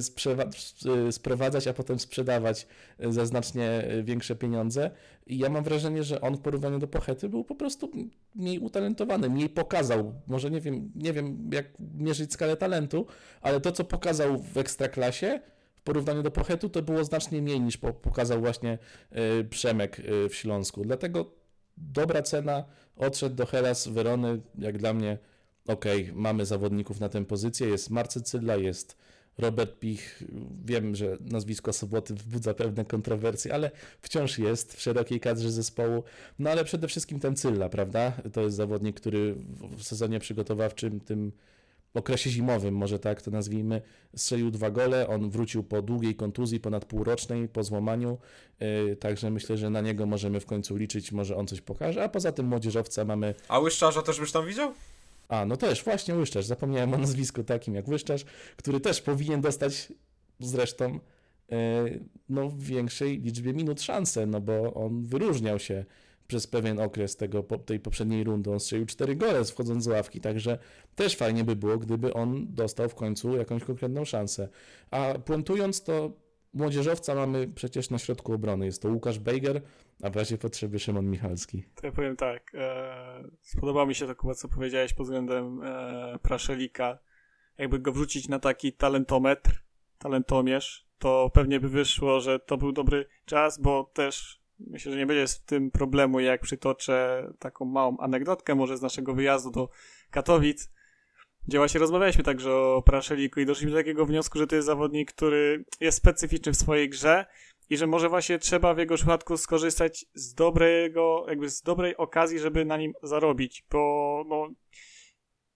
sprowadzać, a potem sprzedawać za znacznie większe pieniądze. I ja mam wrażenie, że on w porównaniu do Płochety był po prostu mniej utalentowany, mniej pokazał, może nie wiem jak mierzyć skalę talentu, ale to co pokazał w Ekstraklasie w porównaniu do Płochety to było znacznie mniej niż pokazał właśnie Przemek w Śląsku. Dlatego dobra cena, odszedł do Hellas Verony, jak dla mnie okej, mamy zawodników na tę pozycję, jest Marcel Zylla, jest Robert Pich, wiem, że nazwisko Soboty wzbudza pewne kontrowersje, ale wciąż jest w szerokiej kadrze zespołu. No ale przede wszystkim ten Zylla, prawda? To jest zawodnik, który w sezonie przygotowawczym, tym okresie zimowym, może tak to nazwijmy, strzelił 2 gole. On wrócił po długiej kontuzji, ponad półrocznej, po złamaniu. Także myślę, że na niego możemy w końcu liczyć, może on coś pokaże. A poza tym młodzieżowca mamy... A Łyszczarza też byś tam widział? A, no też, właśnie Łyszczarz, zapomniałem o nazwisku takim jak Łyszczarz, który też powinien dostać zresztą w większej liczbie minut szansę, no bo on wyróżniał się przez pewien okres tej poprzedniej rundy, on strzelił 4 gole wchodząc z ławki, także też fajnie by było, gdyby on dostał w końcu jakąś konkretną szansę. A puentując to, młodzieżowca mamy przecież na środku obrony, jest to Łukasz Bejger, a w razie potrzeby Szymon Michalski. To ja powiem tak, spodobało mi się to, Kuba, co powiedziałeś pod względem Praszelika. Jakby go wrzucić na taki talentomierz, to pewnie by wyszło, że to był dobry czas, bo też myślę, że nie będzie z tym problemu, jak przytoczę taką małą anegdotkę może z naszego wyjazdu do Katowic, gdzie właśnie rozmawialiśmy także o Praszeliku i doszliśmy do takiego wniosku, że to jest zawodnik, który jest specyficzny w swojej grze i że może właśnie trzeba w jego przypadku skorzystać z dobrej okazji, żeby na nim zarobić, bo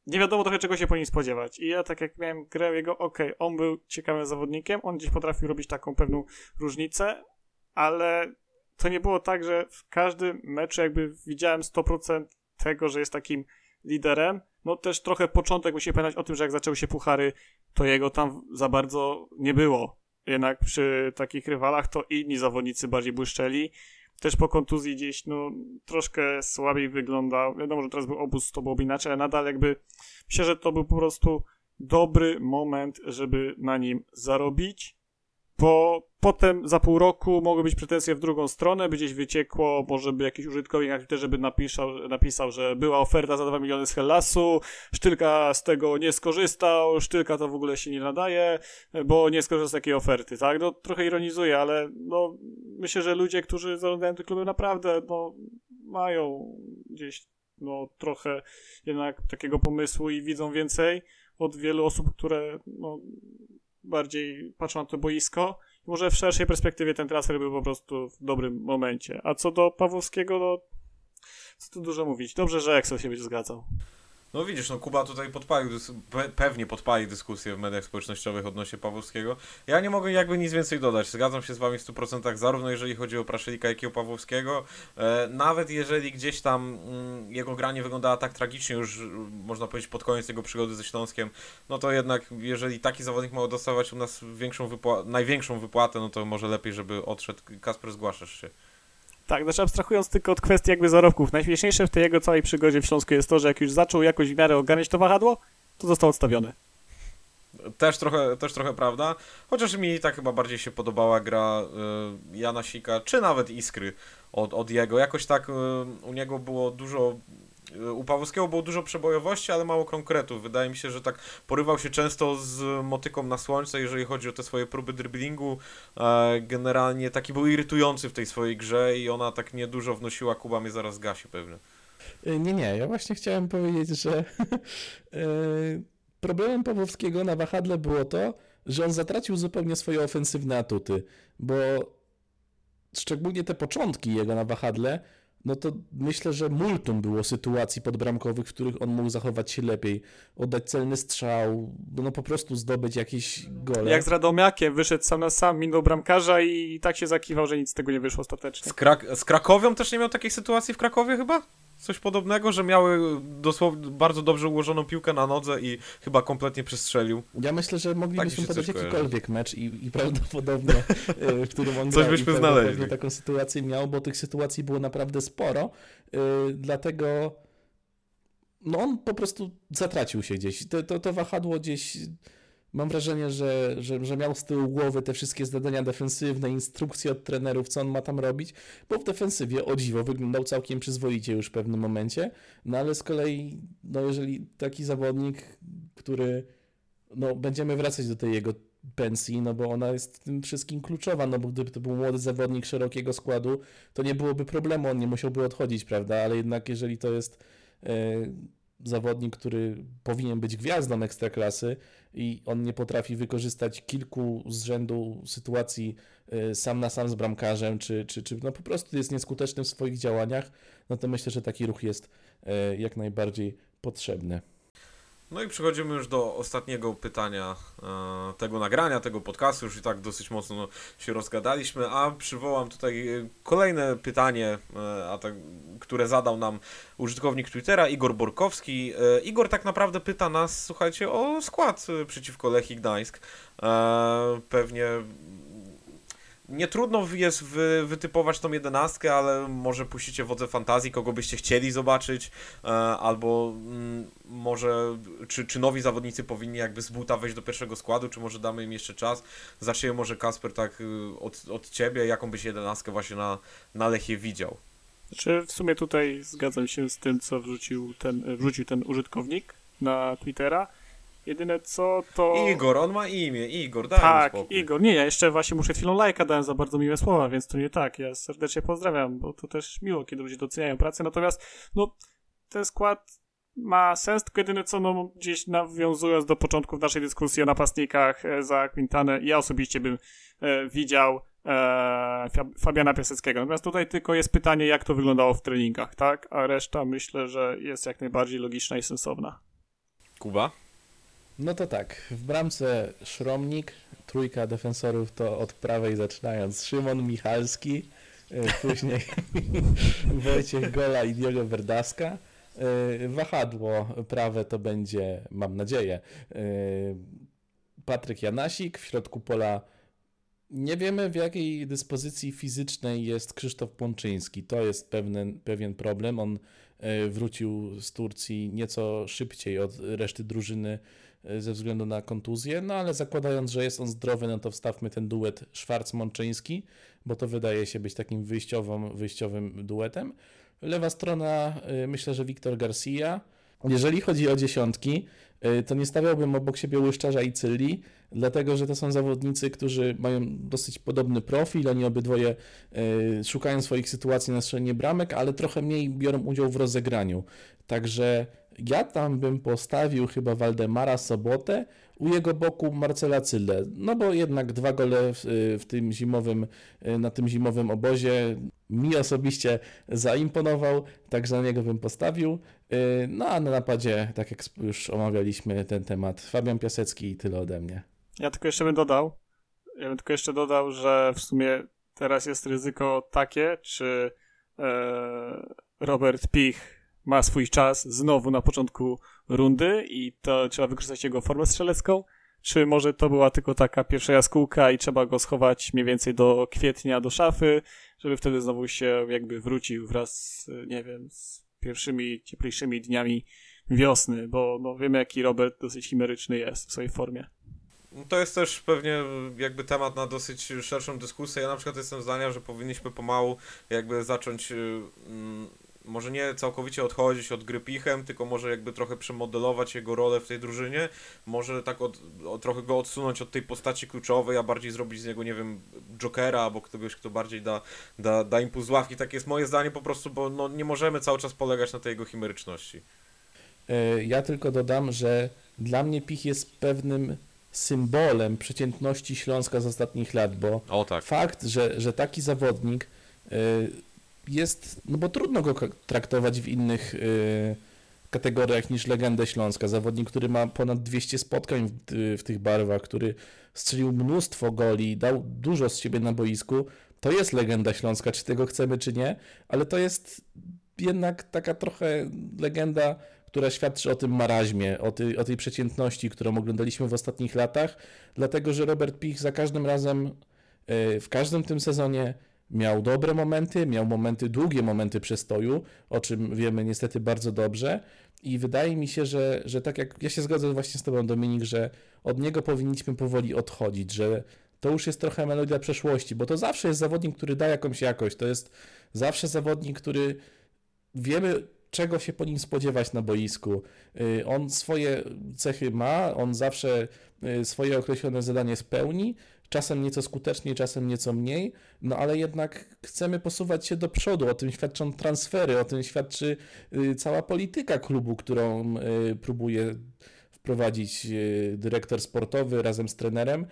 nie wiadomo trochę czego się po nim spodziewać. I ja tak jak miałem grę jego, on był ciekawym zawodnikiem, on gdzieś potrafił robić taką pewną różnicę, ale to nie było tak, że w każdym meczu jakby widziałem 100% tego, że jest takim liderem. No też trochę początek musi pamiętać o tym, że jak zaczęły się puchary, to jego tam za bardzo nie było. Jednak przy takich rywalach to inni zawodnicy bardziej błyszczeli. Też po kontuzji gdzieś troszkę słabiej wyglądał. Wiadomo, że teraz był obóz, to byłoby inaczej, ale nadal jakby myślę, że to był po prostu dobry moment, żeby na nim zarobić. Bo potem za pół roku mogły być pretensje w drugą stronę, by gdzieś wyciekło, może by jakiś użytkownik na Twitterze by napisał, że była oferta za 2 miliony z Hellasu, Sztylka z tego nie skorzystał, Sztylka to w ogóle się nie nadaje, bo nie skorzystał z takiej oferty, tak? No trochę ironizuję, ale myślę, że ludzie, którzy zarządzają tym klubem naprawdę mają gdzieś trochę jednak takiego pomysłu i widzą więcej od wielu osób, które bardziej patrzą na to boisko. Może w szerszej perspektywie ten transfer był po prostu w dobrym momencie. A co do Pawłowskiego, co tu dużo mówić. Dobrze, że Excel się będzie zgadzał. No widzisz, Kuba tutaj pewnie podpalił dyskusję w mediach społecznościowych odnośnie Pawłowskiego. Ja nie mogę jakby nic więcej dodać. Zgadzam się z wami w 100%, zarówno jeżeli chodzi o Praszelika, jak i o Pawłowskiego. Nawet jeżeli gdzieś tam jego gra nie wyglądała tak tragicznie już, można powiedzieć, pod koniec jego przygody ze Śląskiem, to jednak jeżeli taki zawodnik ma dostawać u nas największą wypłatę, to może lepiej, żeby odszedł. Kasper, zgłaszasz się. Tak, abstrahując tylko od kwestii jakby zarobków, najśmieszniejsze w tej jego całej przygodzie w Śląsku jest to, że jak już zaczął jakoś w miarę ogarniać to wahadło, to został odstawiony. Też trochę prawda, chociaż mi tak chyba bardziej się podobała gra Jana Sika, czy nawet Iskry od jego. Jakoś tak u niego było dużo... U Pawłowskiego było dużo przebojowości, ale mało konkretów. Wydaje mi się, że tak porywał się często z motyką na słońce, jeżeli chodzi o te swoje próby driblingu. Generalnie taki był irytujący w tej swojej grze i ona tak niedużo wnosiła. Kuba mnie zaraz gasi pewnie. Nie, ja właśnie chciałem powiedzieć, że problemem Pawłowskiego na wahadle było to, że on zatracił zupełnie swoje ofensywne atuty, bo szczególnie te początki jego na wahadle, no to myślę, że multum było sytuacji podbramkowych, w których on mógł zachować się lepiej, oddać celny strzał, no po prostu zdobyć jakiś gol. Jak z Radomiakiem wyszedł sam na sam, minął bramkarza i tak się zakiwał, że nic z tego nie wyszło ostatecznie. Z Krakowią też nie miał takiej sytuacji w Krakowie chyba? Coś podobnego, że miały dosłownie bardzo dobrze ułożoną piłkę na nodze i chyba kompletnie przestrzelił. Ja myślę, że moglibyśmy podać jakikolwiek mecz i prawdopodobnie, w którym on coś grał, byśmy znaleźli. Taką sytuację miał, bo tych sytuacji było naprawdę sporo, dlatego no on po prostu zatracił się gdzieś. To wahadło gdzieś, mam wrażenie, że miał z tyłu głowy te wszystkie zadania defensywne, instrukcje od trenerów, co on ma tam robić, bo w defensywie, o dziwo, wyglądał całkiem przyzwoicie już w pewnym momencie, no ale z kolei, no jeżeli taki zawodnik, który, no będziemy wracać do tej jego pensji, no bo ona jest w tym wszystkim kluczowa, no bo gdyby to był młody zawodnik szerokiego składu, to nie byłoby problemu, on nie musiałby odchodzić, prawda, ale jednak jeżeli to jest... zawodnik, który powinien być gwiazdą ekstraklasy i on nie potrafi wykorzystać kilku z rzędu sytuacji sam na sam z bramkarzem, czy no po prostu jest nieskuteczny w swoich działaniach, no to myślę, że taki ruch jest jak najbardziej potrzebny. No i przechodzimy już do ostatniego pytania tego nagrania, tego podcastu, już i tak dosyć mocno się rozgadaliśmy, a przywołam tutaj kolejne pytanie, które zadał nam użytkownik Twittera, Igor Borkowski. Igor tak naprawdę pyta nas, słuchajcie, o skład przeciwko Lechii Gdańsk. Pewnie... Nie trudno jest wytypować tą jedenastkę, ale może puścicie wodze fantazji, kogo byście chcieli zobaczyć, albo może czy nowi zawodnicy powinni jakby z buta wejść do pierwszego składu, czy może damy im jeszcze czas. Zacznijmy może Kasper tak od Ciebie, jaką byś jedenastkę właśnie na Lechię widział. Znaczy w sumie tutaj zgadzam się z tym, co wrzucił ten użytkownik na Twittera. Jedyne co to... Igor, on ma imię, Igor, daj mi spokój. Tak, Igor, nie, ja jeszcze właśnie muszę chwilą lajka dałem za bardzo miłe słowa, więc to nie tak, ja serdecznie pozdrawiam, bo to też miło, kiedy ludzie doceniają pracę, natomiast no ten skład ma sens, tylko jedyne co, no gdzieś nawiązując do początków naszej dyskusji o napastnikach za Quintanę, ja osobiście bym widział Fabiana Piaseckiego, natomiast tutaj tylko jest pytanie, jak to wyglądało w treningach, tak, a reszta myślę, że jest jak najbardziej logiczna i sensowna. Kuba? No to tak, w bramce Szromnik, trójka defensorów to od prawej zaczynając Szymon Michalski, później Wojciech Gola i Diego Berdaska. Wahadło prawe to będzie, mam nadzieję, Patryk Janasik. W środku pola nie wiemy, w jakiej dyspozycji fizycznej jest Krzysztof Mączyński. To jest pewien problem. On wrócił z Turcji nieco szybciej od reszty drużyny ze względu na kontuzję, no ale zakładając, że jest on zdrowy, no to wstawmy ten duet Szwarc-Mączyński, bo to wydaje się być takim wyjściowym duetem. Lewa strona, myślę, że Wiktor Garcia. Jeżeli chodzi o dziesiątki, to nie stawiałbym obok siebie Łyszczarza i Cylli, dlatego że to są zawodnicy, którzy mają dosyć podobny profil, oni obydwoje szukają swoich sytuacji na strzelanie bramek, ale trochę mniej biorą udział w rozegraniu. Także ja tam bym postawił chyba Waldemara Sobotę, u jego boku Marcela Zyllę, no bo jednak dwa gole na tym zimowym obozie mi osobiście zaimponował, także na niego bym postawił. No a na napadzie, tak jak już omawialiśmy ten temat, Fabian Piasecki i tyle ode mnie. Ja bym tylko jeszcze dodał, że w sumie teraz jest ryzyko takie, czy Robert Pich ma swój czas znowu na początku rundy i to trzeba wykorzystać jego formę strzelecką, czy może to była tylko taka pierwsza jaskółka i trzeba go schować mniej więcej do kwietnia do szafy, żeby wtedy znowu się jakby wrócił wraz, nie wiem, z pierwszymi cieplejszymi dniami wiosny, bo no wiemy jaki Robert dosyć chimeryczny jest w swojej formie. To jest też pewnie jakby temat na dosyć szerszą dyskusję. Ja na przykład jestem zdania, że powinniśmy pomału jakby zacząć może nie całkowicie odchodzić od gry Pichem, tylko może jakby trochę przemodelować jego rolę w tej drużynie, może tak trochę go odsunąć od tej postaci kluczowej, a bardziej zrobić z niego, nie wiem, jokera albo kogoś, kto bardziej da impuls z ławki. Tak jest moje zdanie po prostu, bo no, nie możemy cały czas polegać na tej jego chimeryczności. Ja tylko dodam, że dla mnie Pich jest pewnym symbolem przeciętności Śląska z ostatnich lat, bo tak. Fakt, że taki zawodnik jest, no bo trudno go traktować w innych kategoriach niż legendę Śląska. Zawodnik, który ma ponad 200 spotkań w tych barwach, który strzelił mnóstwo goli, dał dużo z siebie na boisku, to jest legenda Śląska, czy tego chcemy, czy nie, ale to jest jednak taka trochę legenda, która świadczy o tym marazmie, o tej przeciętności, którą oglądaliśmy w ostatnich latach, dlatego że Robert Pich za każdym razem, w każdym tym sezonie miał dobre momenty, miał momenty, długie momenty przestoju, o czym wiemy niestety bardzo dobrze i wydaje mi się, że tak jak ja się zgodzę właśnie z tobą, Dominik, że od niego powinniśmy powoli odchodzić, że to już jest trochę melodia przeszłości, bo to zawsze jest zawodnik, który da jakąś jakość, to jest zawsze zawodnik, który wiemy, czego się po nim spodziewać na boisku. On swoje cechy ma, on zawsze swoje określone zadanie spełni, czasem nieco skuteczniej, czasem nieco mniej, no ale jednak chcemy posuwać się do przodu, o tym świadczą transfery, o tym świadczy cała polityka klubu, którą próbuje wprowadzić dyrektor sportowy razem z trenerem,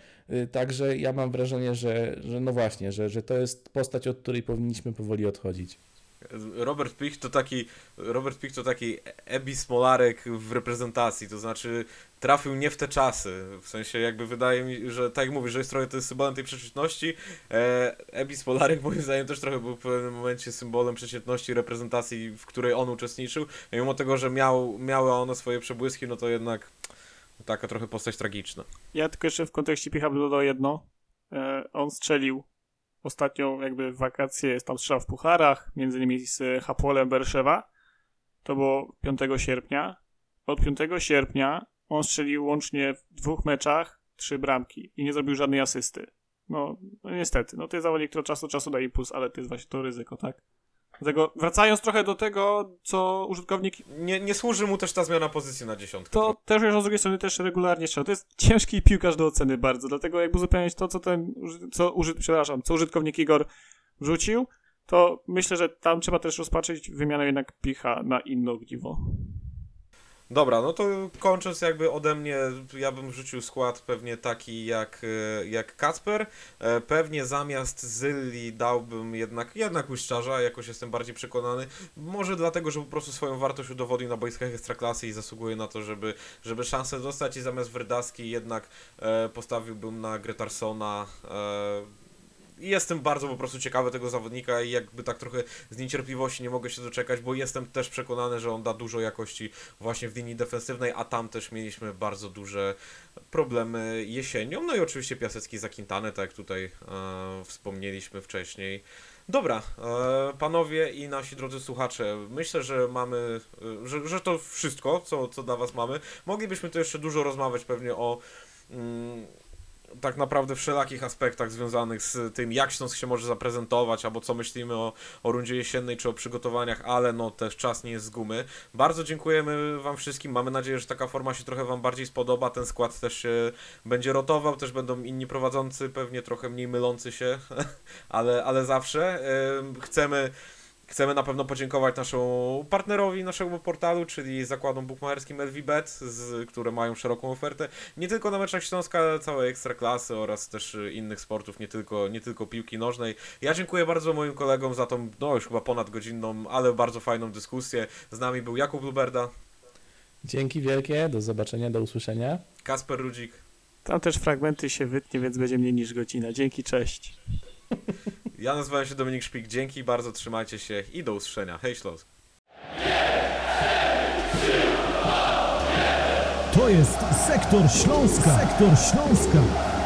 także ja mam wrażenie, że no właśnie, że to jest postać, od której powinniśmy powoli odchodzić. Robert Pich to taki Ebi Smolarek w reprezentacji, to znaczy trafił nie w te czasy, w sensie jakby wydaje mi, że tak jak mówisz, że jest trochę to symbolem tej przeciętności. Ebi Smolarek moim zdaniem też trochę był w pewnym momencie symbolem przeciętności reprezentacji, w której on uczestniczył, mimo tego, że miała ona swoje przebłyski, no to jednak taka trochę postać tragiczna. Ja tylko jeszcze w kontekście Picha dodał jedno, on strzelił ostatnią jakby wakację, jest tam strzał w pucharach, między innymi z Hapoelem Berszewa. To było 5 sierpnia. Od 5 sierpnia on strzelił łącznie w 2 meczach 3 bramki i nie zrobił żadnej asysty. No niestety, no to jest zawodnik, który od czasu do czasu daje impuls, ale to jest właśnie to ryzyko, tak? Dlatego wracając trochę do tego, co użytkownik... Nie służy mu też ta zmiana pozycji na dziesiątkę. To też już z drugiej strony też regularnie strzela. To jest ciężki piłkarz do oceny bardzo, dlatego jakby uzupełniać to, co użytkownik Igor wrzucił, to myślę, że tam trzeba też rozpatrzyć wymianę jednak Picha na inne ogniwo. Dobra, no to kończąc jakby ode mnie, ja bym wrzucił skład pewnie taki jak Kacper. Pewnie zamiast Zylli dałbym jednak Łyszczarza, jakoś jestem bardziej przekonany. Może dlatego, że po prostu swoją wartość udowodnił na boiskach Ekstraklasy i zasługuje na to, żeby szansę dostać i zamiast Werdaski jednak postawiłbym na Gretarsona. Jestem bardzo po prostu ciekawy tego zawodnika i jakby tak trochę z niecierpliwości nie mogę się doczekać, bo jestem też przekonany, że on da dużo jakości właśnie w linii defensywnej, a tam też mieliśmy bardzo duże problemy jesienią. No i oczywiście Piasecki za Quintanę, tak jak tutaj wspomnieliśmy wcześniej. Dobra, panowie i nasi drodzy słuchacze, myślę, że mamy, że to wszystko, co dla was mamy. Moglibyśmy tu jeszcze dużo rozmawiać pewnie o... tak naprawdę wszelakich aspektach związanych z tym, jak Śląsk się może zaprezentować, albo co myślimy o rundzie jesiennej, czy o przygotowaniach, ale no też czas nie jest z gumy. Bardzo dziękujemy wam wszystkim, mamy nadzieję, że taka forma się trochę wam bardziej spodoba, ten skład też się będzie rotował, też będą inni prowadzący, pewnie trochę mniej mylący się, ale zawsze chcemy na pewno podziękować naszemu partnerowi naszego portalu, czyli zakładom bukmacherskim LVBet, które mają szeroką ofertę nie tylko na meczach Śląska, ale całej Ekstraklasy oraz też innych sportów, nie tylko piłki nożnej. Ja dziękuję bardzo moim kolegom za tą, no już chyba ponadgodzinną, ale bardzo fajną dyskusję. Z nami był Jakub Luberda. Dzięki wielkie, do zobaczenia, do usłyszenia. Kacper Rudzik. Tam też fragmenty się wytnie, więc będzie mniej niż godzina. Dzięki, cześć. Ja nazywam się Dominik Szpik, dzięki bardzo, trzymajcie się i do usłyszenia. Hej Śląsk! To jest Sektor Śląska. Sektor Śląska.